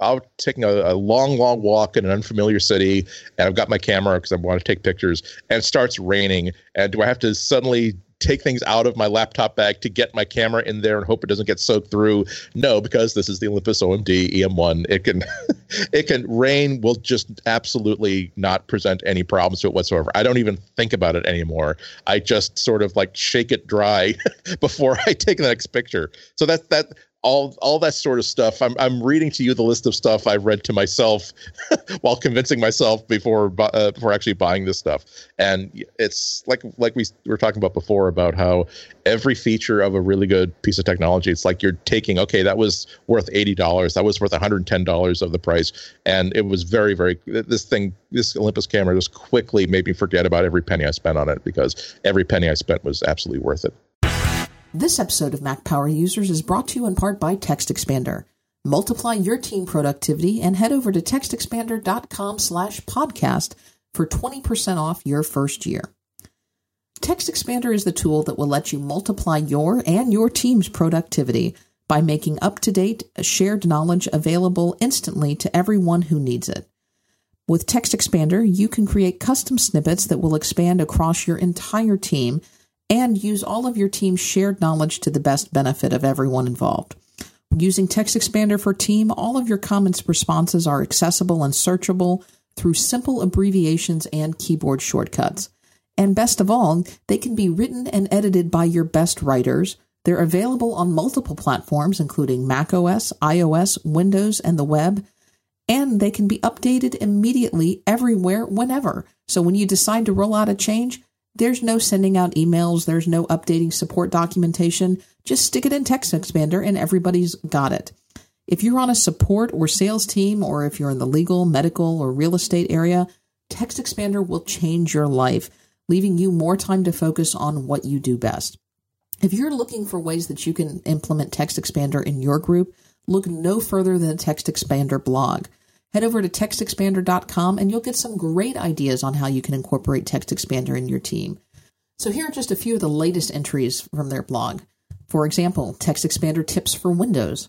I'm taking a long, long walk in an unfamiliar city, and I've got my camera because I want to take pictures, and it starts raining. And do I have to suddenly take things out of my laptop bag to get my camera in there and hope it doesn't get soaked through? No, because this is the Olympus OMD EM1. It can rain will just absolutely not present any problems to it whatsoever. I don't even think about it anymore. I just sort of like shake it dry before I take the next picture. So that all that sort of stuff. I'm reading to you the list of stuff I read to myself while convincing myself before actually buying this stuff. And it's like we were talking about before about how every feature of a really good piece of technology, it's like you're taking, okay, that was worth $80, that was worth $110 of the price, and it was very, very. This Olympus camera just quickly made me forget about every penny I spent on it, because every penny I spent was absolutely worth it. This episode of Mac Power Users is brought to you in part by TextExpander. Multiply your team productivity and head over to textexpander.com/podcast for 20% off your first year. TextExpander is the tool that will let you multiply your and your team's productivity by making up-to-date, shared knowledge available instantly to everyone who needs it. With TextExpander, you can create custom snippets that will expand across your entire team and use all of your team's shared knowledge to the best benefit of everyone involved. Using TextExpander for Team, all of your comments' responses are accessible and searchable through simple abbreviations and keyboard shortcuts. And best of all, they can be written and edited by your best writers. They're available on multiple platforms, including macOS, iOS, Windows, and the web, and they can be updated immediately, everywhere, whenever. So when you decide to roll out a change, there's no sending out emails. There's no updating support documentation. Just stick it in TextExpander and everybody's got it. If you're on a support or sales team, or if you're in the legal, medical, or real estate area, TextExpander will change your life, leaving you more time to focus on what you do best. If you're looking for ways that you can implement TextExpander in your group, look no further than the TextExpander blog. Head over to TextExpander.com and you'll get some great ideas on how you can incorporate TextExpander in your team. So here are just a few of the latest entries from their blog. For example, TextExpander tips for Windows.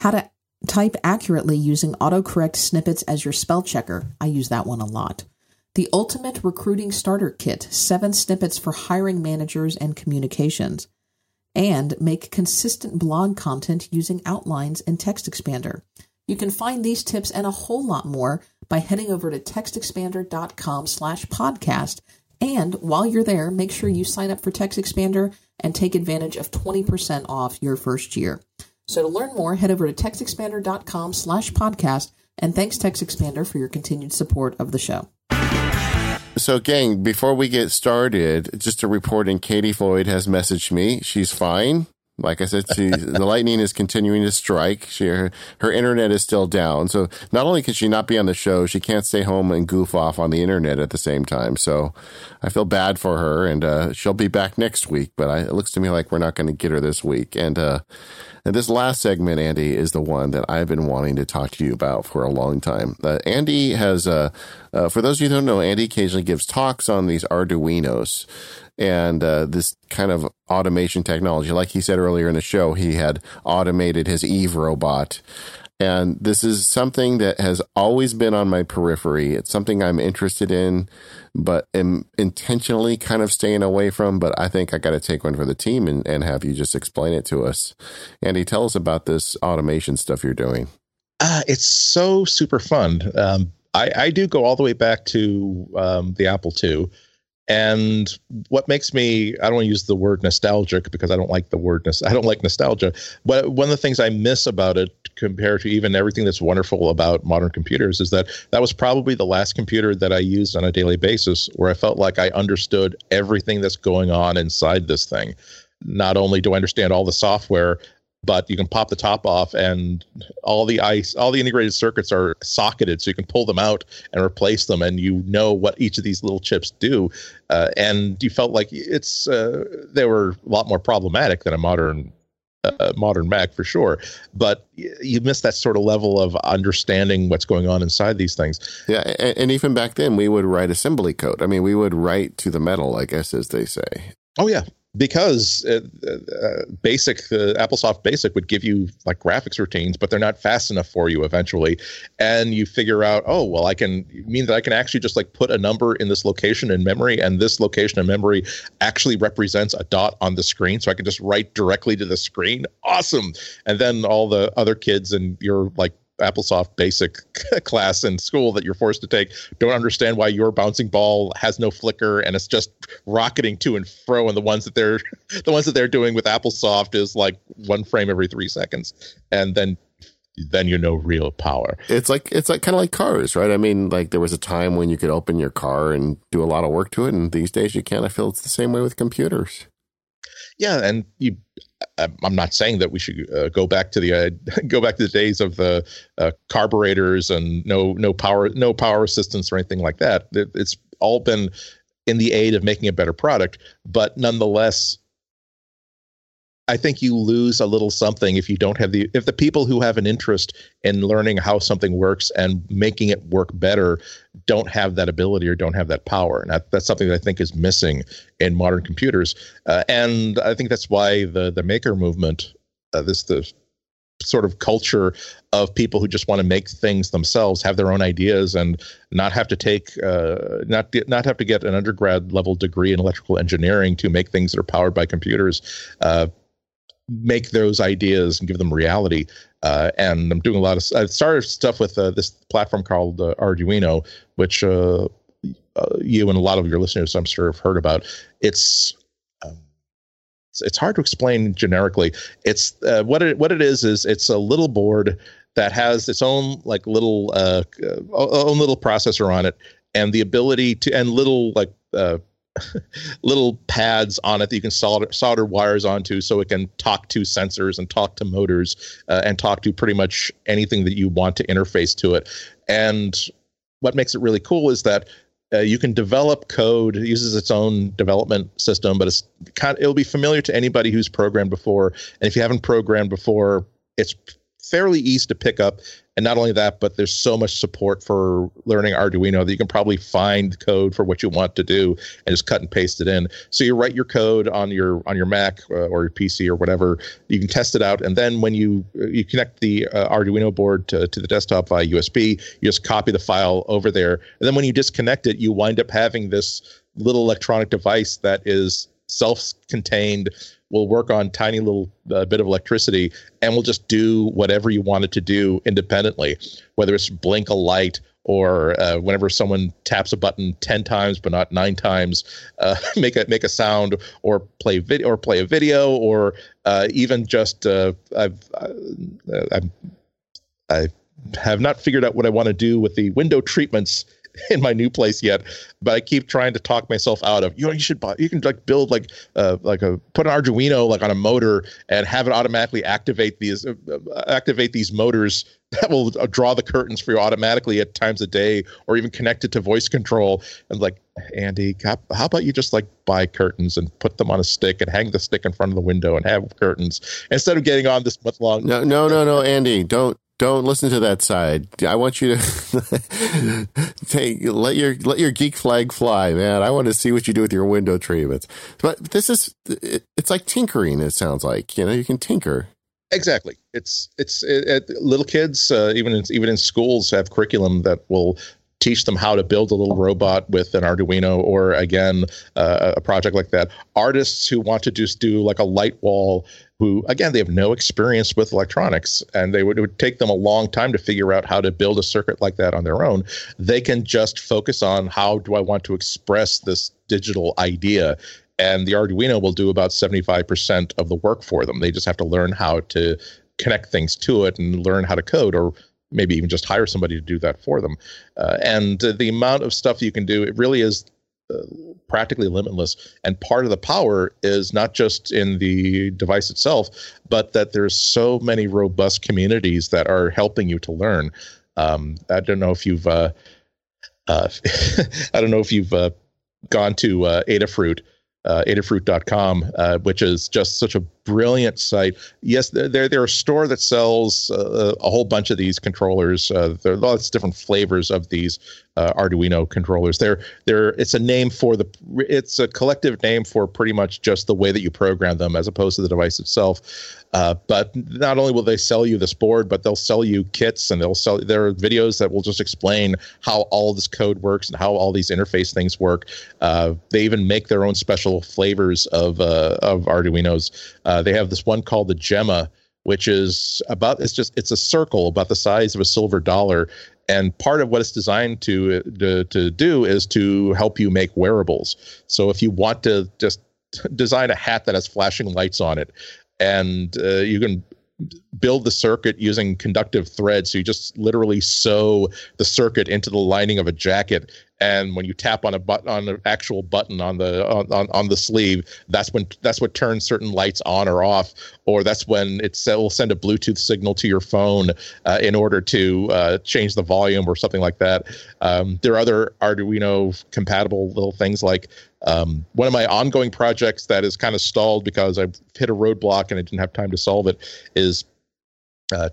How to type accurately using autocorrect snippets as your spell checker. I use that one a lot. The Ultimate Recruiting Starter Kit, 7 snippets for hiring managers and communications. And make consistent blog content using outlines in TextExpander. You can find these tips and a whole lot more by heading over to textexpander.com/podcast. And while you're there, make sure you sign up for TextExpander and take advantage of 20% off your first year. So to learn more, head over to textexpander.com/podcast. And thanks, TextExpander, for your continued support of the show. So, gang, before we get started, just a reporting, Katie Floyd has messaged me. She's fine. Like I said, the lightning is continuing to strike. Her internet is still down. So not only can she not be on the show, she can't stay home and goof off on the internet at the same time. So I feel bad for her, and she'll be back next week. But it looks to me like we're not going to get her this week. And this last segment, Andy, is the one that I've been wanting to talk to you about for a long time. Andy has, for those of you who don't know, Andy occasionally gives talks on these Arduinos. And this kind of automation technology, like he said earlier in the show, he had automated his Eve robot. And this is something that has always been on my periphery. It's something I'm interested in, but am intentionally kind of staying away from. But I think I got to take one for the team and have you just explain it to us. Andy, tell us about this automation stuff you're doing. It's so super fun. I do go all the way back to the Apple II. And what makes me, I don't want to use the word nostalgic because I don't like the word, I don't like nostalgia. But one of the things I miss about it compared to even everything that's wonderful about modern computers is that that was probably the last computer that I used on a daily basis where I felt like I understood everything that's going on inside this thing. Not only do I understand all the software, but you can pop the top off and all the integrated circuits are socketed, so you can pull them out and replace them, and you know what each of these little chips do. And you felt like it's they were a lot more problematic than a modern Mac for sure. But you miss that sort of level of understanding what's going on inside these things. Yeah, and even back then we would write assembly code. I mean, we would write to the metal, I guess, as they say. Oh, yeah. Because AppleSoft Basic would give you like graphics routines, but they're not fast enough for you eventually. And you figure out, oh, well, I can actually just like put a number in this location in memory, and this location in memory actually represents a dot on the screen. So I can just write directly to the screen. Awesome. And then all the other kids and your like AppleSoft basic class in school that you're forced to take, don't understand why your bouncing ball has no flicker and it's just rocketing to and fro. And the ones that they're doing with AppleSoft is like one frame every 3 seconds, and then real power. It's like kind of like cars, right? I mean, like there was a time when you could open your car and do a lot of work to it, and these days you can't. I feel it's the same way with computers. Yeah, and I'm not saying that we should go back to the days of the carburetors and no power assistance or anything like that. It's all been in the aid of making a better product, but nonetheless, I think you lose a little something if you don't have if the people who have an interest in learning how something works and making it work better don't have that ability or don't have that power. And that's something that I think is missing in modern computers. And I think that's why the maker movement, the sort of culture of people who just want to make things themselves, have their own ideas, and not have to get an undergrad level degree in electrical engineering to make things that are powered by computers. Make those ideas and give them reality. And I'm doing a lot of stuff with this platform called Arduino, which you and a lot of your listeners, I'm sure, have heard about. It's hard to explain generically. It's what it is it's a little board that has its own like little own little processor on it, and the ability to and little like. Little pads on it that you can solder wires onto, so it can talk to sensors and talk to motors and talk to pretty much anything that you want to interface to it. And what makes it really cool is that you can develop code. It uses its own development system, but it'll be familiar to anybody who's programmed before. And if you haven't programmed before, it's fairly easy to pick up. And not only that, but there's so much support for learning Arduino that you can probably find code for what you want to do and just cut and paste it in. So you write your code on your Mac or your PC or whatever. You can test it out, and then when you connect the Arduino board to the desktop via USB, you just copy the file over there. And then when you disconnect it, you wind up having this little electronic device that is self-contained, will work on tiny little bit of electricity, and will just do whatever you want it to do independently, whether it's blink a light or whenever someone taps a button 10 times but not 9 times, make a sound, or play a video, or even just I have not figured out what I want to do with the window treatments in my new place yet, but I keep trying to talk myself out of, you should buy, you can like build put an Arduino like on a motor and have it automatically activate these motors that will draw the curtains for you automatically at times a day, or even connect it to voice control. And like, Andy, how about you just like buy curtains and put them on a stick and hang the stick in front of the window and have curtains instead of getting on this month long. No, Andy, don't listen to that side. I want you to let your geek flag fly, man. I want to see what you do with your window treatments. But this is it's like tinkering. It sounds like, you can tinker. Exactly. It's little kids even in schools have curriculum that will teach them how to build a little robot with an Arduino, or again, a project like that. Artists who want to just do like a light wall, who, again, they have no experience with electronics, and it would take them a long time to figure out how to build a circuit like that on their own. They can just focus on, how do I want to express this digital idea? And the Arduino will do about 75% of the work for them. They just have to learn how to connect things to it and learn how to code, or maybe even just hire somebody to do that for them. And the amount of stuff you can do, it really is practically limitless. And part of the power is not just in the device itself, but that there's so many robust communities that are helping you to learn. I don't know if you've gone to Adafruit. Adafruit.com, which is just such a brilliant site. Yes, they're a store that sells a whole bunch of these controllers. There are lots of different flavors of these Arduino controllers. It's a collective name for pretty much just the way that you program them, as opposed to the device itself. But not only will they sell you this board, but they'll sell you kits, and there are videos that will just explain how all this code works and how all these interface things work. They even make their own special flavors of Arduinos. They have this one called the Gemma, which is about, it's a circle about the size of a silver dollar. And part of what it's designed to do is to help you make wearables. So if you want to just design a hat that has flashing lights on it, and you can build the circuit using conductive thread. So you just literally sew the circuit into the lining of a jacket. And when you tap on a button, on an actual button on the sleeve, that's what turns certain lights on or off, or that's when it will send a Bluetooth signal to your phone in order to change the volume or something like that. There are other Arduino compatible little things like one of my ongoing projects that is kind of stalled because I've hit a roadblock and I didn't have time to solve it is. I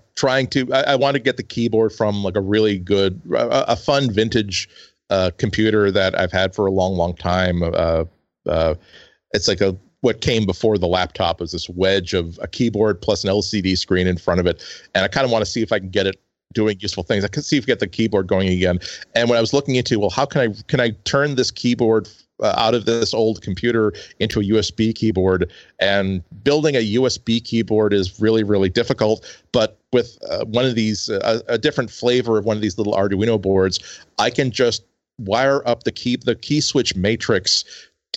want to get the keyboard from like a really good, a fun vintage computer that I've had for a long, long time. It's like what came before the laptop was this wedge of a keyboard plus an LCD screen in front of it. And I kind of want to see if I can get it doing useful things. I can see if I get the keyboard going again. And when I was looking into, well, how can I turn this keyboard out of this old computer into a USB keyboard, and building a USB keyboard is really, really difficult. But with one of these, a different flavor of one of these little Arduino boards, I can just wire up the key switch matrix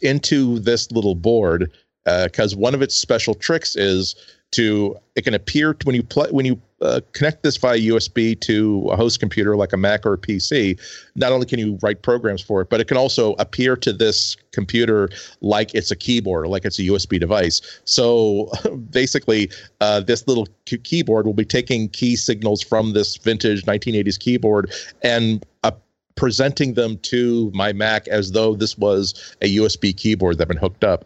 into this little board, because one of its special tricks is it can appear to, when you connect this via USB to a host computer like a Mac or a PC, not only can you write programs for it, but it can also appear to this computer like it's a keyboard, or like it's a USB device. So basically, this little keyboard will be taking key signals from this vintage 1980s keyboard and presenting them to my Mac as though this was a USB keyboard that had been hooked up.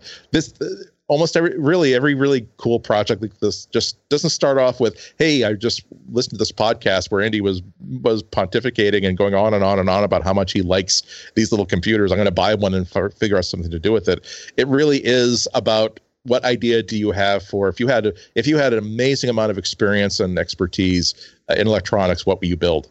Almost every really cool project like this just doesn't start off with, hey, I just listened to this podcast where Andy was pontificating and going on and on and on about how much he likes these little computers. I'm going to buy one and figure out something to do with it. It really is about what idea do you have for, if you had an amazing amount of experience and expertise in electronics, what will you build?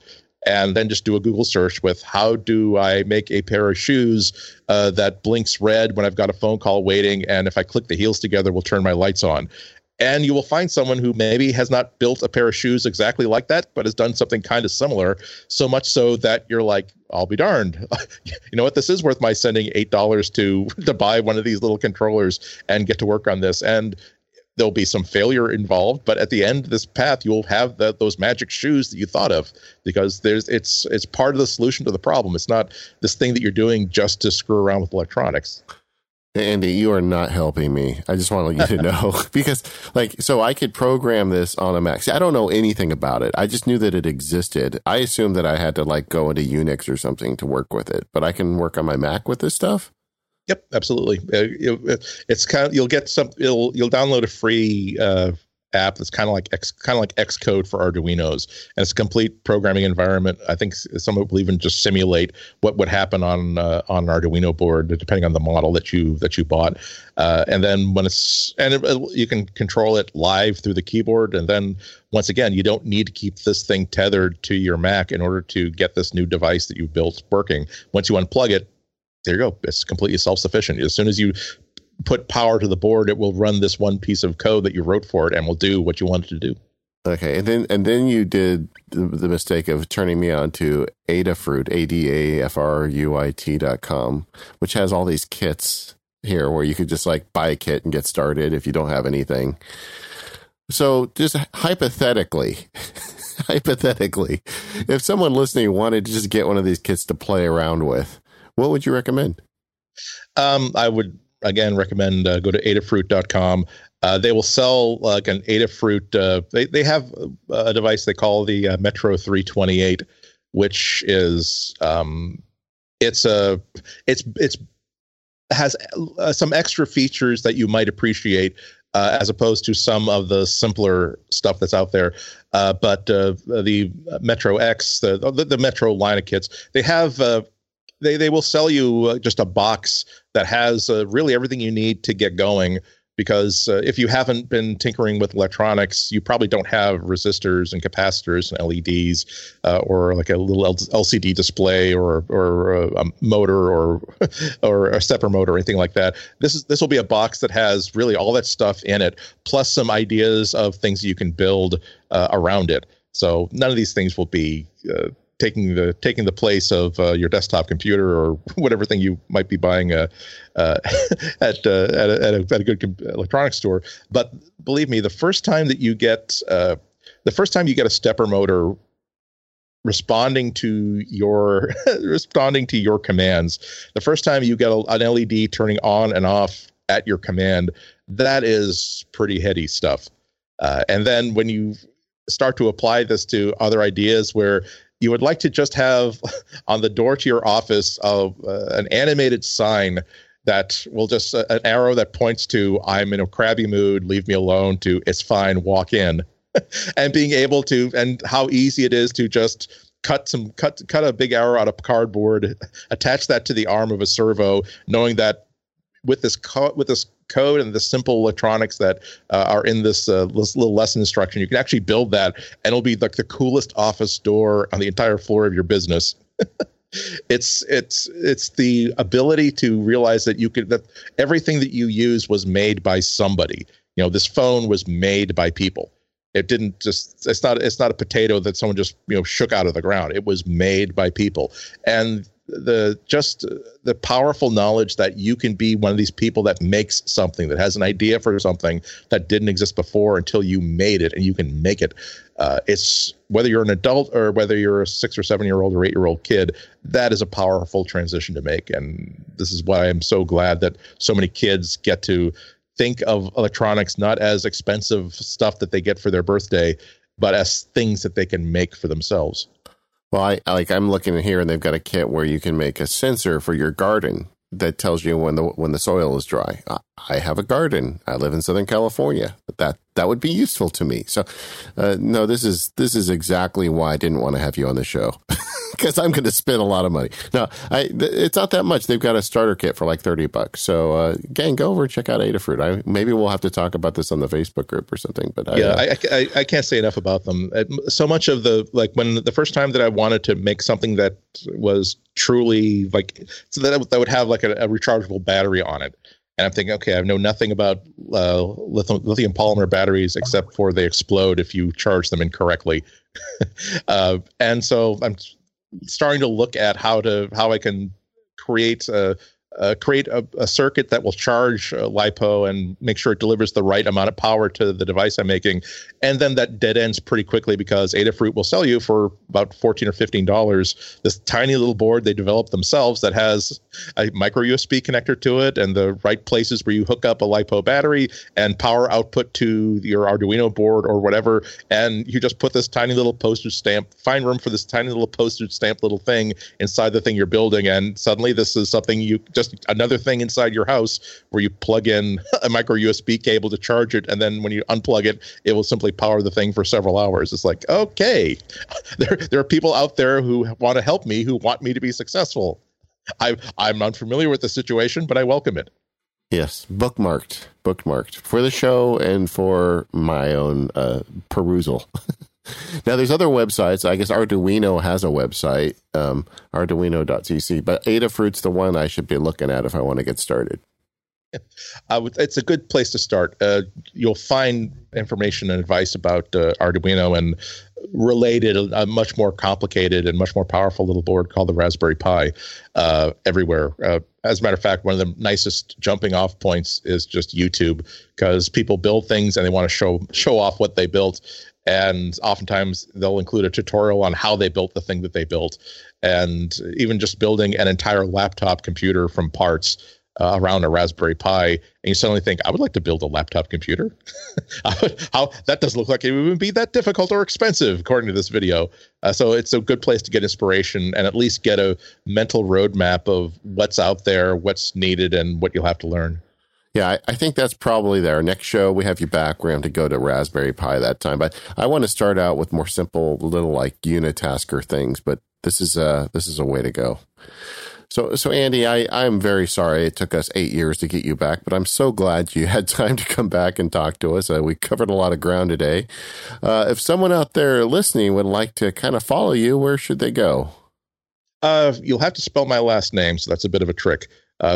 And then just do a Google search with, how do I make a pair of shoes that blinks red when I've got a phone call waiting, and if I click the heels together, will turn my lights on? And you will find someone who maybe has not built a pair of shoes exactly like that, but has done something kind of similar, so much so that you're like, I'll be darned. You know what? This is worth my sending $8 to buy one of these little controllers and get to work on this. And there'll be some failure involved, but at the end of this path, you'll have those magic shoes that you thought of, because it's part of the solution to the problem. It's not this thing that you're doing just to screw around with electronics. Andy, you are not helping me. I just want to let you know, because so I could program this on a Mac. See, I don't know anything about it. I just knew that it existed. I assumed that I had to go into Unix or something to work with it, but I can work on my Mac with this stuff. Yep, absolutely. It's kind of, you'll download a free app that's kind of like Xcode for Arduinos, and it's a complete programming environment. I think some will even just simulate what would happen on an Arduino board, depending on the model that you bought. And then you can control it live through the keyboard. And then once again, you don't need to keep this thing tethered to your Mac in order to get this new device that you built working. Once you unplug it, there you go. It's completely self-sufficient. As soon as you put power to the board, it will run this one piece of code that you wrote for it and will do what you want it to do. Okay. And then you did the mistake of turning me on to Adafruit, ADAFRUIT.com, which has all these kits here where you could just buy a kit and get started if you don't have anything. So just hypothetically, if someone listening wanted to just get one of these kits to play around with, what would you recommend? I would, again, recommend go to Adafruit.com. They will sell an Adafruit. They have a device they call the Metro 328, which is has some extra features that you might appreciate as opposed to some of the simpler stuff that's out there. But the Metro X, the Metro line of kits, they have. They will sell you just a box that has really everything you need to get going, because if you haven't been tinkering with electronics, you probably don't have resistors and capacitors and LEDs or like a little LCD display or a motor or a stepper motor or anything like that. This will be a box that has really all that stuff in it, plus some ideas of things you can build around it. So none of these things will be taking the place of your desktop computer or whatever thing you might be buying at a good electronics store. But believe me, the first time you get a stepper motor responding to your commands, the first time you get an LED turning on and off at your command, that is pretty heady stuff. And then when you start to apply this to other ideas where you would like to just have on the door to your office of an animated sign that will just an arrow that points to I'm in a crabby mood, leave me alone, to it's fine, walk in, and being able to, and how easy it is to just cut a big arrow out of cardboard, attach that to the arm of a servo, knowing that with this code and the simple electronics that are in this little lesson instruction, you can actually build that, and it'll be like the coolest office door on the entire floor of your business. It's the ability to realize that that everything that you use was made by somebody. You know, this phone was made by people. It didn't just. It's not a potato that someone just shook out of the ground. It was made by people, and the powerful knowledge that you can be one of these people that makes something, that has an idea for something that didn't exist before until you made it, and you can make it. It's whether you're an adult or whether you're a 6 or 7 year old or 8 year old kid, that is a powerful transition to make. And this is why I'm so glad that so many kids get to think of electronics not as expensive stuff that they get for their birthday, but as things that they can make for themselves. Well, I'm looking in here, and they've got a kit where you can make a sensor for your garden that tells you when the soil is dry. I have a garden. I live in Southern California. That would be useful to me. So, no, this is exactly why I didn't want to have you on the show, because I'm going to spend a lot of money. No, it's not that much. They've got a starter kit for like $30. So, gang, go over and check out Adafruit. Maybe we'll have to talk about this on the Facebook group or something. But I can't say enough about them. So much of when the first time that I wanted to make something that was truly that would have a rechargeable battery on it. And I'm thinking, okay, I know nothing about lithium polymer batteries except for they explode if you charge them incorrectly. And so I'm starting to look at how I can create a circuit that will charge LiPo and make sure it delivers the right amount of power to the device I'm making. And then that dead ends pretty quickly because Adafruit will sell you for about $14 or $15 this tiny little board they developed themselves that has a micro USB connector to it and the right places where you hook up a LiPo battery and power output to your Arduino board or whatever. And you just put this tiny little postage stamp, find room for this tiny little postage stamp little thing inside the thing you're building. And suddenly this is something you just another thing inside your house where you plug in a micro USB cable to charge it. And then when you unplug it, it will simply power the thing for several hours. It's like, okay, there are people out there who want to help me, who want me to be successful. I'm unfamiliar with the situation, but I welcome it. Yes. Bookmarked for the show and for my own perusal. Now, there's other websites. I guess Arduino has a website, arduino.cc, but Adafruit's the one I should be looking at if I want to get started. It's a good place to start. You'll find information and advice about Arduino and related, a much more complicated and much more powerful little board called the Raspberry Pi everywhere. As a matter of fact, one of the nicest jumping off points is just YouTube, because people build things and they want to show off what they built. And oftentimes they'll include a tutorial on how they built the thing that they built. And even just building an entire laptop computer from parts around a Raspberry Pi. And you suddenly think, I would like to build a laptop computer. That doesn't look like it would even be that difficult or expensive, according to this video. So it's a good place to get inspiration and at least get a mental roadmap of what's out there, what's needed, and what you'll have to learn. Yeah, I think that's probably our next show. We have you back. We're going to go to Raspberry Pi that time. But I want to start out with more simple little like unitasker things. But this is a way to go. So Andy, I'm very sorry it took us 8 years to get you back, but I'm so glad you had time to come back and talk to us. We covered a lot of ground today. If someone out there listening would like to kind of follow you, where should they go? You'll have to spell my last name, so that's a bit of a trick.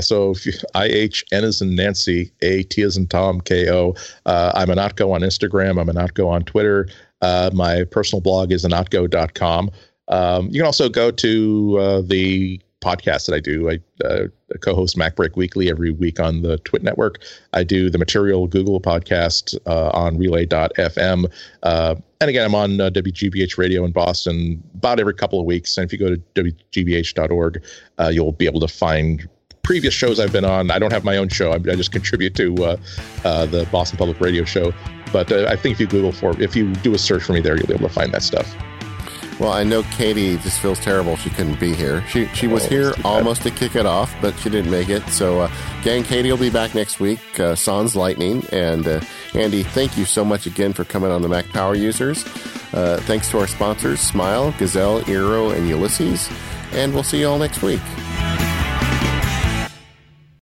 So if you, IHN as in Nancy, AT as in Tom, KO. I'm Ihnatko on Instagram. I'm Ihnatko on Twitter. My personal blog is ihnatko.com. You can also go to the podcast that I do. I co-host Mac Break Weekly every week on the Twit Network. I do the Material Google podcast on Relay.fm. And again, I'm on WGBH Radio in Boston about every couple of weeks. And if you go to WGBH.org, you'll be able to find previous shows I've been on. I don't have my own show. I just contribute to the Boston Public Radio show. But I think if you do a search for me there, you'll be able to find that stuff. Well, I know Katie just feels terrible she couldn't be here. She was here almost to kick it off, but she didn't make it. So, gang, Katie will be back next week. Sans Lightning. And Andy, thank you so much again for coming on the Mac Power Users. Thanks to our sponsors, Smile, Gazelle, Eero, and Ulysses. And we'll see you all next week.